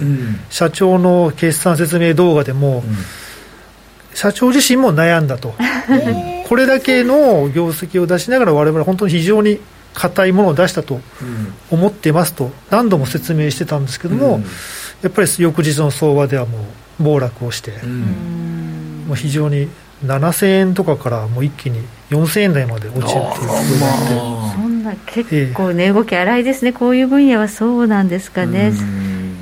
社長の決算説明動画でも、社長自身も悩んだと、これだけの業績を出しながら我々は本当に非常に硬いものを出したと思っていますと何度も説明してたんですけども、やっぱり翌日の相場ではもう暴落をして、もう非常に7000円とかからもう一気に4000円台まで落ちるということで、そんな結構値、動き荒いですね。こういう分野はそうなんですかね。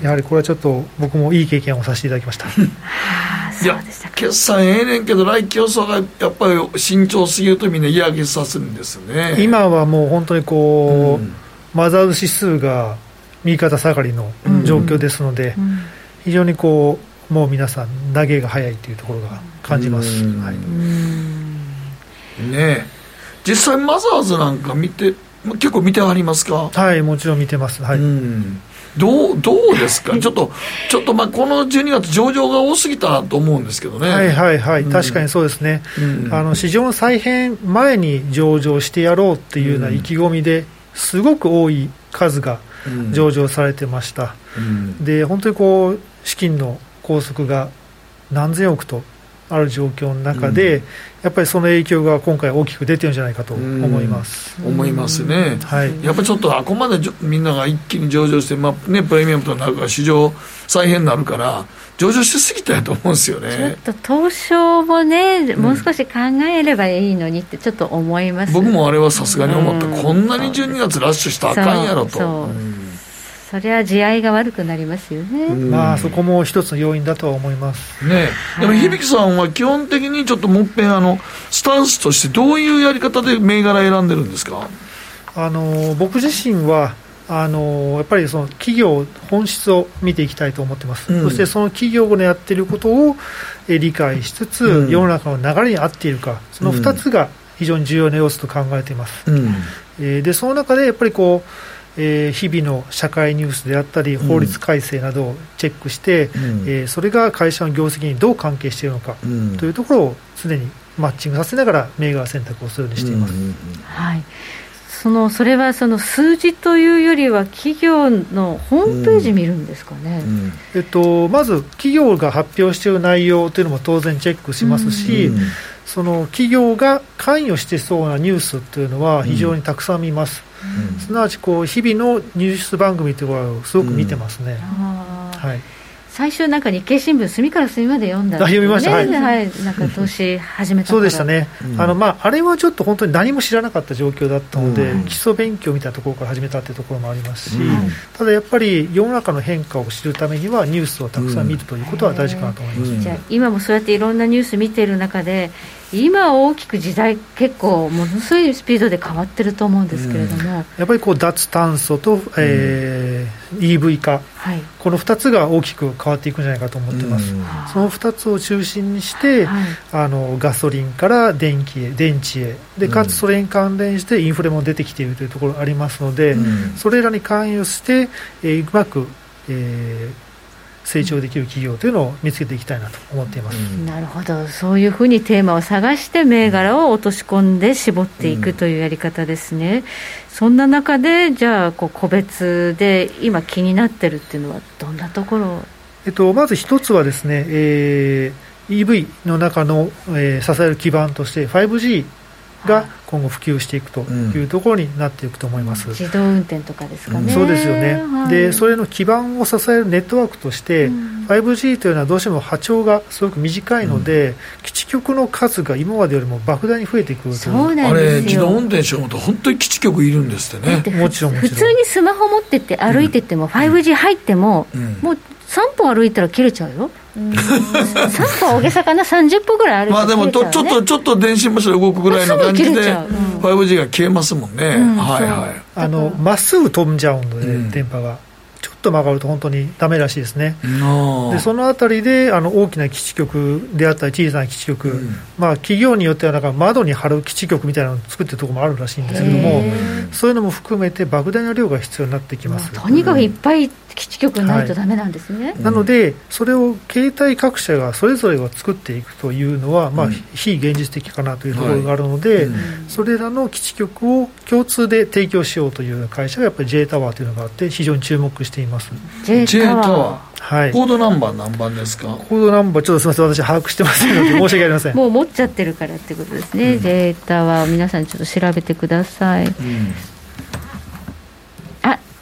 やはりこれはちょっと僕もいい経験をさせていただきましたいや決算ええねんけど来期予想がやっぱり慎重すぎるとみんな嫌気させるんですね。今はもう本当にこう、マザーズ指数が右肩下がりの状況ですので、非常にこうもう皆さん投げが早いというところが感じます、はい、ねえ、実際マザーズなんか見て結構見てはりますか。はい、もちろん見てます、はい、どうですかちょっとこの12月上場が多すぎたと思うんですけどね。はいはいはい、確かにそうですね、市場の再編前に上場してやろうっていうような意気込みで、すごく多い数が上場されてました、で本当にこう資金の拘束が何千億とある状況の中で、やっぱりその影響が今回大きく出てるんじゃないかと思います、思いますね、はい、やっぱりちょっとあこまでみんなが一気に上場して、プレミアムとなるから市場再編になるから上場しすぎたやと思うんですよね。ちょっと東証もねもう少し考えればいいのにってちょっと思います、僕もあれはさすがに思った、こんなに12月ラッシュしたらあかんやろと。それは地合いが悪くなりますよね、そこも一つの要因だとは思います、でも響さんは基本的にちょっともっぺんスタンスとしてどういうやり方で銘柄選んでるんですか。僕自身はやっぱりその企業本質を見ていきたいと思ってます、そしてその企業のやっていることを理解しつつ、世の中の流れに合っているか、その2つが非常に重要な要素と考えています、でその中でやっぱりこう日々の社会ニュースであったり法律改正などをチェックして、それが会社の業績にどう関係しているのか、というところを常にマッチングさせながら銘柄選択をするようにしています、はい、それはその数字というよりは企業のホームページ見るんですかね。まず企業が発表している内容というのも当然チェックしますし、その企業が関与してそうなニュースというのは非常にたくさん見ます、すなわちこう日々のニュース番組というのをすごく見てますね、最終なんか日経新聞隅から隅まで読んだん、ね、読みました、はいはい、なんか投資始めたからそうでしたね、うんあれはちょっと本当に何も知らなかった状況だったので、うん、基礎勉強みたいなところから始めたというところもありますし、うん、ただやっぱり世の中の変化を知るためにはニュースをたくさん見るということは大事かなと思います、うん、じゃあ今もそうやっていろんなニュース見ている中で今大きく時代結構ものすごいスピードで変わってると思うんですけれども、うん、やっぱりこう脱炭素と、EV 化、はい、この2つが大きく変わっていくんじゃないかと思ってます、うん、その2つを中心にして、はい、ガソリンから電気へ電池へでかつそれに関連してインフレも出てきているというところがありますので、うん、それらに関与して、うまく、成長できる企業というのを見つけていきたいなと思っています、うん、なるほど。そういうふうにテーマを探して銘柄を落とし込んで絞っていくというやり方ですね、うん、そんな中でじゃあこう個別で今気になってるっていうのはどんなところ、まず一つはですね、EV の中の、支える基盤として 5G が今後普及していくというところになっていくと思います、うん、自動運転とかですかね、うん、そうですよね、はい、でそれの基盤を支えるネットワークとして、うん、5G というのはどうしても波長がすごく短いので、うん、基地局の数が今までよりも莫大に増えていく。そうなんですよ。あれ自動運転しようと本当に基地局いるんですってね。もちろん普通にスマホ持ってって歩いてっても、うん、5G 入っても、うん、もう3歩歩いたら切れちゃうよ、うん、3歩は大げさかな、30歩ぐらい歩いて切れちゃうね。まあでもちょっと電信柱動くぐらいの感じで 5G が消えますもんね、うん、はいはいまっすぐ飛んじゃうので、うん、電波がちょっと曲がると本当にダメらしいですね、うん、でそのあたりで大きな基地局であったり小さな基地局、うん企業によってはなんか窓に貼る基地局みたいなのを作ってるところもあるらしいんですけども、そういうのも含めて莫大な量が必要になってきます、まあ、とにかくいっぱい、うん基地局ないとダメなんですね、はい、なのでそれを携帯各社がそれぞれが作っていくというのは、非現実的かなというところがあるので、はいそれらの基地局を共通で提供しようという会社がやっぱり J タワーというのがあって非常に注目しています。 J タワー、はい、コードナンバー何番ですか。コードナンバーちょっとすみません私把握してませんので申し訳ありませんもう持っちゃってるからってことですね、うん、J タワー皆さんちょっと調べてください、うん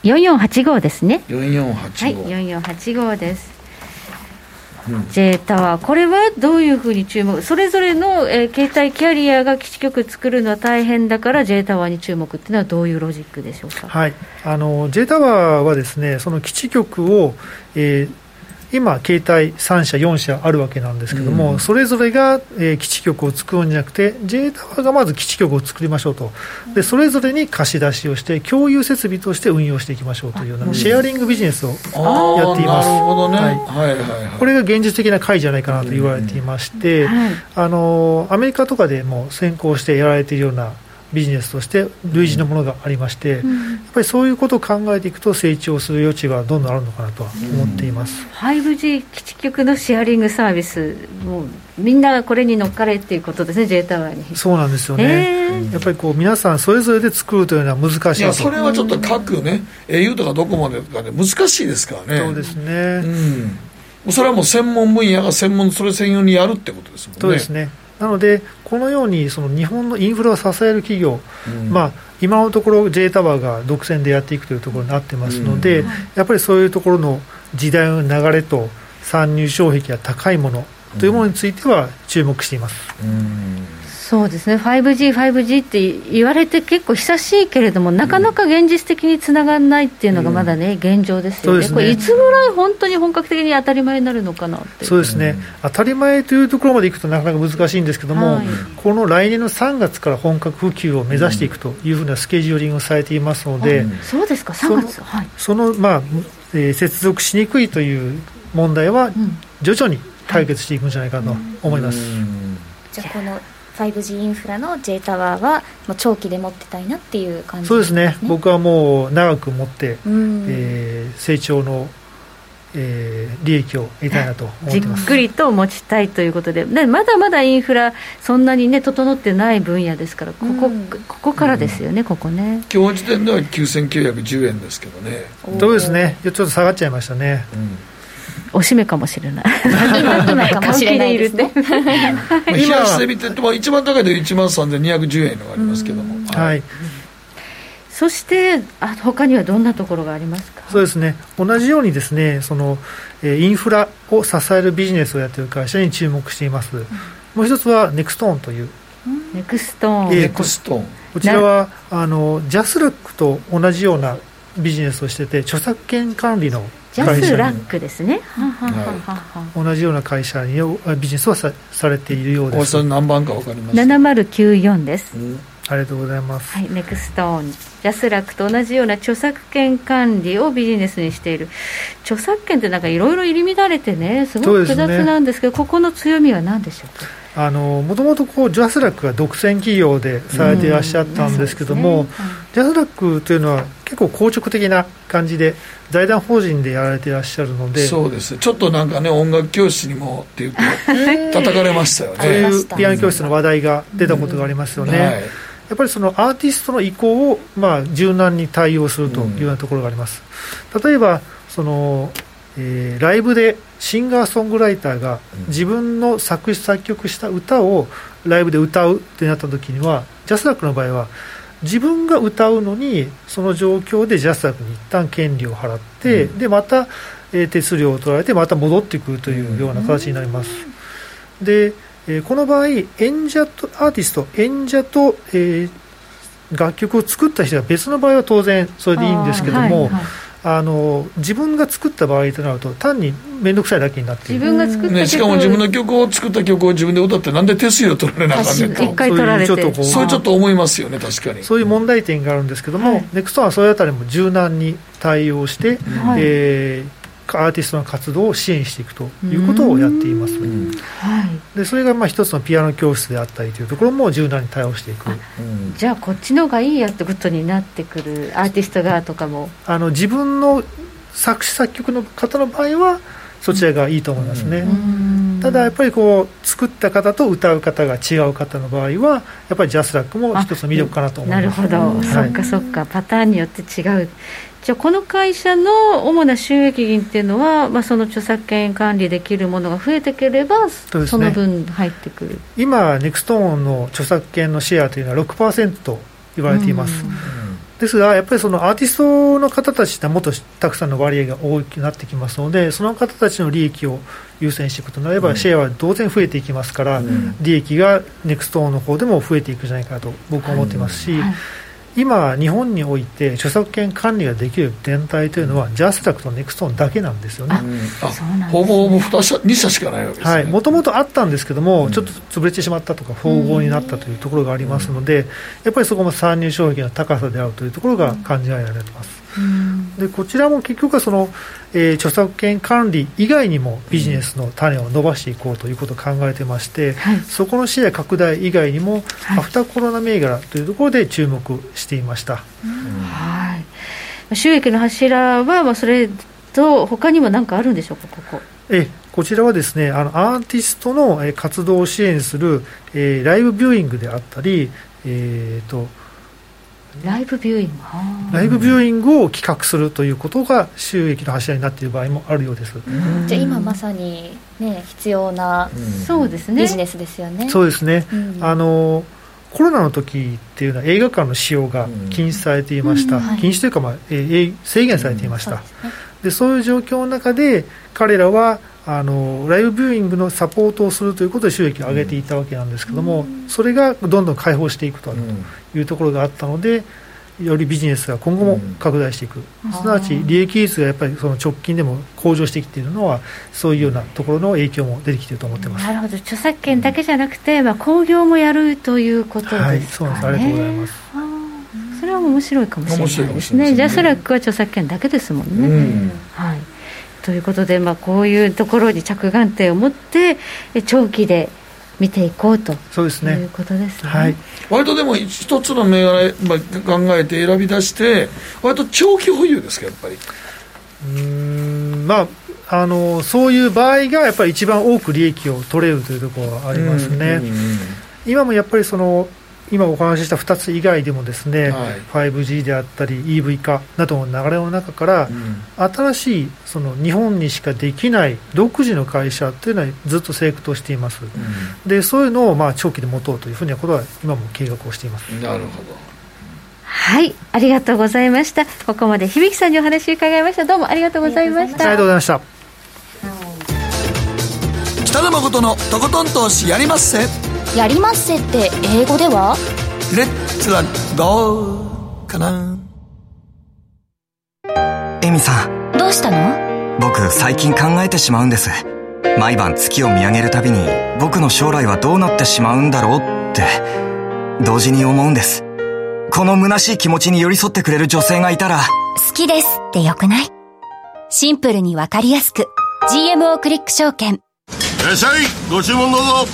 4485ですね。4485、はい、4485です、うん、J タワーこれはどういうふうに注目それぞれの、携帯キャリアが基地局作るのは大変だから J タワーに注目っていうのはどういうロジックでしょうか。はい、J タワーはですねその基地局を、今携帯3社4社あるわけなんですけども、うん、それぞれが、基地局を作るんじゃなくて J タワーがまず基地局を作りましょうとでそれぞれに貸し出しをして共有設備として運用していきましょうというようなシェアリングビジネスをやっています。なるほどね、はいはいはいはい、これが現実的な解じゃないかなと言われていまして、うんはい、アメリカとかでも先行してやられているようなビジネスとして類似のものがありまして、うん、やっぱりそういうことを考えていくと成長する余地がどんどんあるのかなとは思っています、うん、5G 基地局のシェアリングサービスもうみんなこれに乗っかれっていうことですね J タワーに。そうなんですよね、やっぱりこう皆さんそれぞれで作るというのは難しい。いやそれはちょっと各ね au とかドコモとかで難しいですからね。そうですね、うん、それはもう専門分野が専門それ専用にやるってことですもんね。そうですね。なのでこのようにその日本のインフラを支える企業、うん今のところ J タワーが独占でやっていくというところになってますので、うん、やっぱりそういうところの時代の流れと参入障壁が高いものというものについては注目しています、うん、そうですね 5G って言われて結構久しいけれどもなかなか現実的につながらないっていうのがまだね、現状ですよね。そうですね。これいつぐらい本当に本格的に当たり前になるのかなって。そうですね、当たり前というところまでいくとなかなか難しいんですけども、はい、この来年の3月から本格普及を目指していくというふうなスケジューリングをされていますので、そうですか3月接続しにくいという問題は徐々に解決していくんじゃないかと思います、うん、じゃあこの 5G インフラの J タワーはもう長期で持ってたいなっていう感じですね。そうですね、僕はもう長く持って、成長の、利益を得たいなと思ってます。じっくりと持ちたいということで、まだまだインフラそんなにね整ってない分野ですからここからですよね、ここね。今日時点では9910円ですけどね。どうですね、ちょっと下がっちゃいましたね、うんおしめかもしれない今かもしれないですね今してみて一番高いのは 13,210 円のがありますけども、うんはい、そして他にはどんなところがありますか。そうですね、同じようにですね、そのインフラを支えるビジネスをやっている会社に注目しています、うん、もう一つはネクストーンという、うん、ネクストーン、こちらはジャスラックと同じようなビジネスをしていて、著作権管理のジャスラックですね、はい、同じような会社にビジネスは されているようです。それ何番か分かりますか。7094です、ありがとうございます、はい、ネクストーン、ジャスラックと同じような著作権管理をビジネスにしている。著作権ってなんかいろいろ入り乱れてね、すごく複雑なんですけど、ここの強みは何でしょうか。もともとジャスラックが独占企業でされていらっしゃったんですけども、ジャスラックというのは結構硬直的な感じで財団法人でやられていらっしゃるので。そうです、ちょっとなんかね、音楽教室にもっていうと叩かれましたよね。そういうピアノ教室の話題が出たことがありますよね、はい、やっぱりそのアーティストの意向を柔軟に対応するというようなところがあります、例えばそのライブでシンガーソングライターが自分の作詞作曲した歌をライブで歌うってなった時には、ジャスラックの場合は自分が歌うのにその状況でジャスラックに一旦権利を払って、でまた手数料を取られてまた戻ってくるというような形になります、でこの場合演者とアーティスト、演者と、楽曲を作った人が別の場合は当然それでいいんですけども、自分が作った場合となると単に面倒くさいだけになっている。自分が作った曲、ね、しかも自分の曲を作った曲を自分で歌って、なんで手数料取られなかったのか、一回取られて、そういうちょっと思いますよね。確かにそういう問題点があるんですけども、ネクストはそういうあたりも柔軟に対応して、アーティストの活動を支援していくということをやっています、でそれが一つのピアノ教室であったりというところも柔軟に対応していく、じゃあこっちの方がいいやってことになってくる。アーティスト側とかも自分の作詞作曲の方の場合はそちらがいいと思いますね、ただやっぱり作った方と歌う方が違う方の場合はやっぱりジャスラックも一つの魅力かなと思います。なるほど、そっかそっか、パターンによって違う。じゃあこの会社の主な収益源というのは、その著作権管理できるものが増えてければ その分入ってくる。今ネクストーンの著作権のシェアというのは 6% と言われています、ですがやっぱりそのアーティストの方たちはもっとたくさんの割合が多くなってきますので、その方たちの利益を優先していくとなれば、シェアは当然増えていきますから、利益がネクストーンの方でも増えていくんじゃないかなと僕は思っていますし、今日本において著作権管理ができる全体というのはジャスラックとネクストーンだけなんですよね。ほぼほぼ2社しかないわけですね。もともとあったんですけども、ちょっと潰れてしまったとか縫合になったというところがありますので、やっぱりそこも参入障壁の高さであるというところが感じられます、でこちらも結局はその、著作権管理以外にもビジネスの種を伸ばしていこうということを考えてまして、そこのシェア拡大以外にも、アフターコロナ銘柄というところで注目していました、収益の柱は、それと他にも何かあるんでしょうか。こちらはですね、アーティストの活動を支援する、ライブビューイングであったり、ライブビューイングを企画するということが収益の柱になっている場合もあるようです、じゃあ今まさに、必要な、ビジネスですよね。そうですね、コロナの時っていうのは映画館の使用が禁止されていました、禁止というか、制限されていました、でそういう状況の中で彼らはライブビューイングのサポートをするということで収益を上げていたわけなんですけども、それがどんどん解放していくというところがあったので、よりビジネスが今後も拡大していく、すなわち利益率がやっぱりその直近でも向上してきているのはそういうようなところの影響も出てきていると思っています。なるほど、著作権だけじゃなくて、興行もやるということですかね。そうです、ありがとうございます。それは面白いかもしれないですね。ジャスラックは著作権だけですもんね、ということで、こういうところに着眼点を持って長期で見ていこうということですね。割とでも一つの銘柄考えて選び出して、割と長期保有ですか、やっぱり。そういう場合がやっぱり一番多く利益を取れるというところはありますね。今もやっぱり今お話しした2つ以外でもですね、5G であったり EV 化などの流れの中から、新しい日本にしかできない独自の会社というのはずっと成功としています、でそういうのを長期で持とうというふうなことは今も計画をしています。なるほど、はい、ありがとうございました。ここまで響さんにお話伺いました。どうもありがとうございました。ありがとうございました。北野誠のとことん投資やりまっせ。やりまっせって英語ではレッツラゴーかな。エミさん、どうしたの？僕最近考えてしまうんです。毎晩月を見上げるたびに僕の将来はどうなってしまうんだろうって同時に思うんです。この虚しい気持ちに寄り添ってくれる女性がいたら好きですってよくない？シンプルにわかりやすく GMO クリック証券。いらっしゃい、ご注文どうぞ。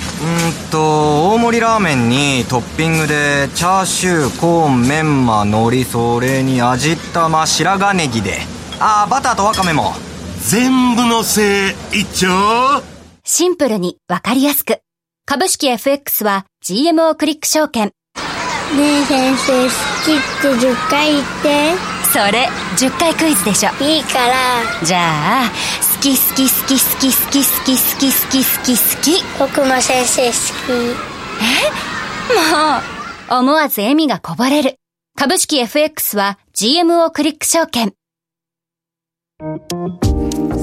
大盛りラーメンにトッピングでチャーシュー、コーン、メンマ、海苔、それに味玉、白髪ネギで、バターとワカメも全部のせい一丁。シンプルにわかりやすく、株式 FX は GMO クリック証券。ねえ先生、好きって10回言って。それ10回クイズでしょ。いいから。じゃあ好き好き好き好き好き好き好き好き好き好き。僕も先生好き。もう思わず笑みがこぼれる。株式 FX は GMO クリック証券。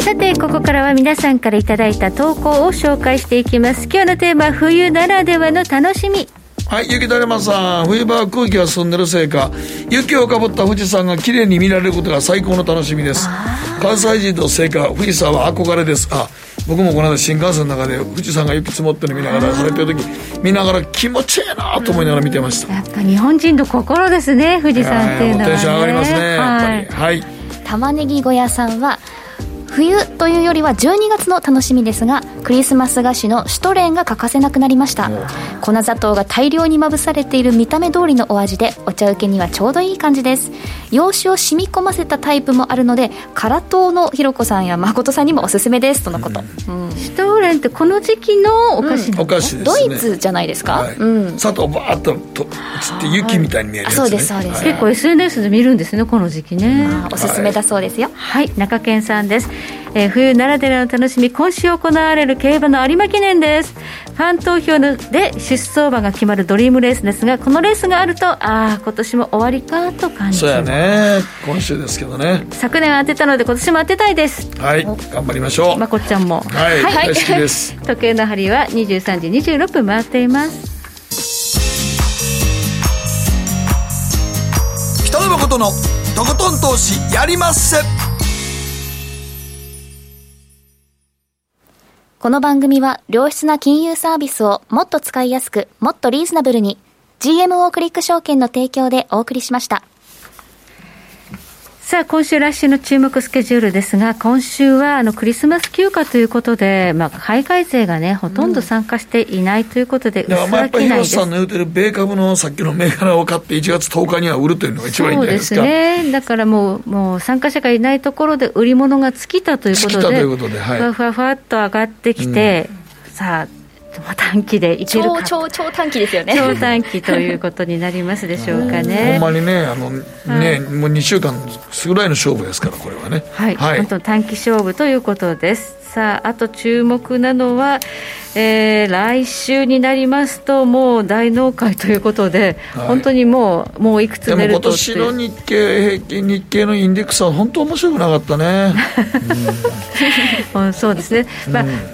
さて、ここからは皆さんからいただいた投稿を紹介していきます。今日のテーマは冬ならではの楽しみ。はい、雪だるまさん。冬場は空気が澄んでるせいか、雪をかぶった富士山が綺麗に見られることが最高の楽しみです。関西人とせいか、富士山は憧れです。僕もこの間新幹線の中で富士山が雪積もってるの見ながら、されてる時見ながら気持ちいいなと思いながら見てました。やっぱ日本人の心ですね、富士山っていうのはね。テンション上がりますね、やっぱり。はい、玉ねぎ小屋さんは、冬というよりは12月の楽しみですが、クリスマス菓子のシュトレンが欠かせなくなりました。粉砂糖が大量にまぶされている見た目通りのお味で、お茶受けにはちょうどいい感じです。洋酒を染み込ませたタイプもあるので、辛党のひろこさんや誠さんにもおすすめですとのこと。シュトレンってこの時期のお菓子、お菓子ですね。ドイツじゃないですか。はい、砂糖バーッと散って雪みたいに見えるやつね。そうですそうです。結構 SNS で見るんですね、この時期ね。おすすめだそうですよ。はい、中堅さんです。冬ならではの楽しみ、今週行われる競馬の有馬記念です。ファン投票で出走馬が決まるドリームレースですが、このレースがあると今年も終わりかと感じ。そうやね、今週ですけどね。昨年当てたので今年も当てたいです。はい、頑張りましょう。まこっちゃんもはい、はい、大好きです。時計の針は23時26分回っています。北野誠のとことん投資やりまっせ。この番組は良質な金融サービスをもっと使いやすく、もっとリーズナブルに GMO クリック証券の提供でお送りしました。さあ、今週来週の注目スケジュールですが、今週はクリスマス休暇ということで、海外勢がねほとんど参加していないということで、薄商いです。やっぱり広瀬さんの言うてる米株のさっきの銘柄を買って1月10日には売るというのが一番いいんじゃないですか。そうですね。だからもう参加者がいないところで売り物が尽きたということで、はい、ふわふわふわっと上がってきて、さあ短期でいけるか。超短期ですよね。超短期ということになりますでしょうかね。ほんまにね、ね、もう2週間ぐらいの勝負ですから、これはね。はい、はい、本当短期勝負ということです。さあ、あと注目なのは、来週になりますともう大納会ということで、はい、本当にもういくつ出ると。でも今年の日経平均、日経のインデックスは本当面白くなかったね。そうですね。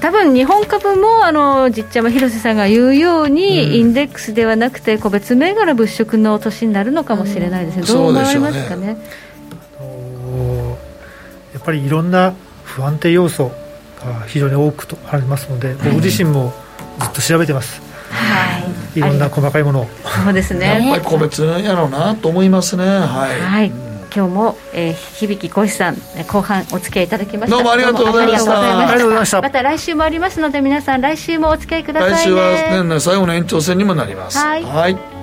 多分日本株も実ちゃんも広瀬さんが言うように、インデックスではなくて個別銘柄物色の年になるのかもしれないですね。どう思われますかね。やっぱりいろんな不安定要素非常に多くとありますので、僕自身もずっと調べてます、はい、いろんな細かいものを。そうですね、やっぱり個別やろうなと思いますね。はい、はい。今日も、響浩司さん後半お付き合いいただきました。どうもありがとうございました。また来週もありますので、皆さん来週もお付き合いくださいね。来週は、ね、最後の延長戦にもなります。はい、はい。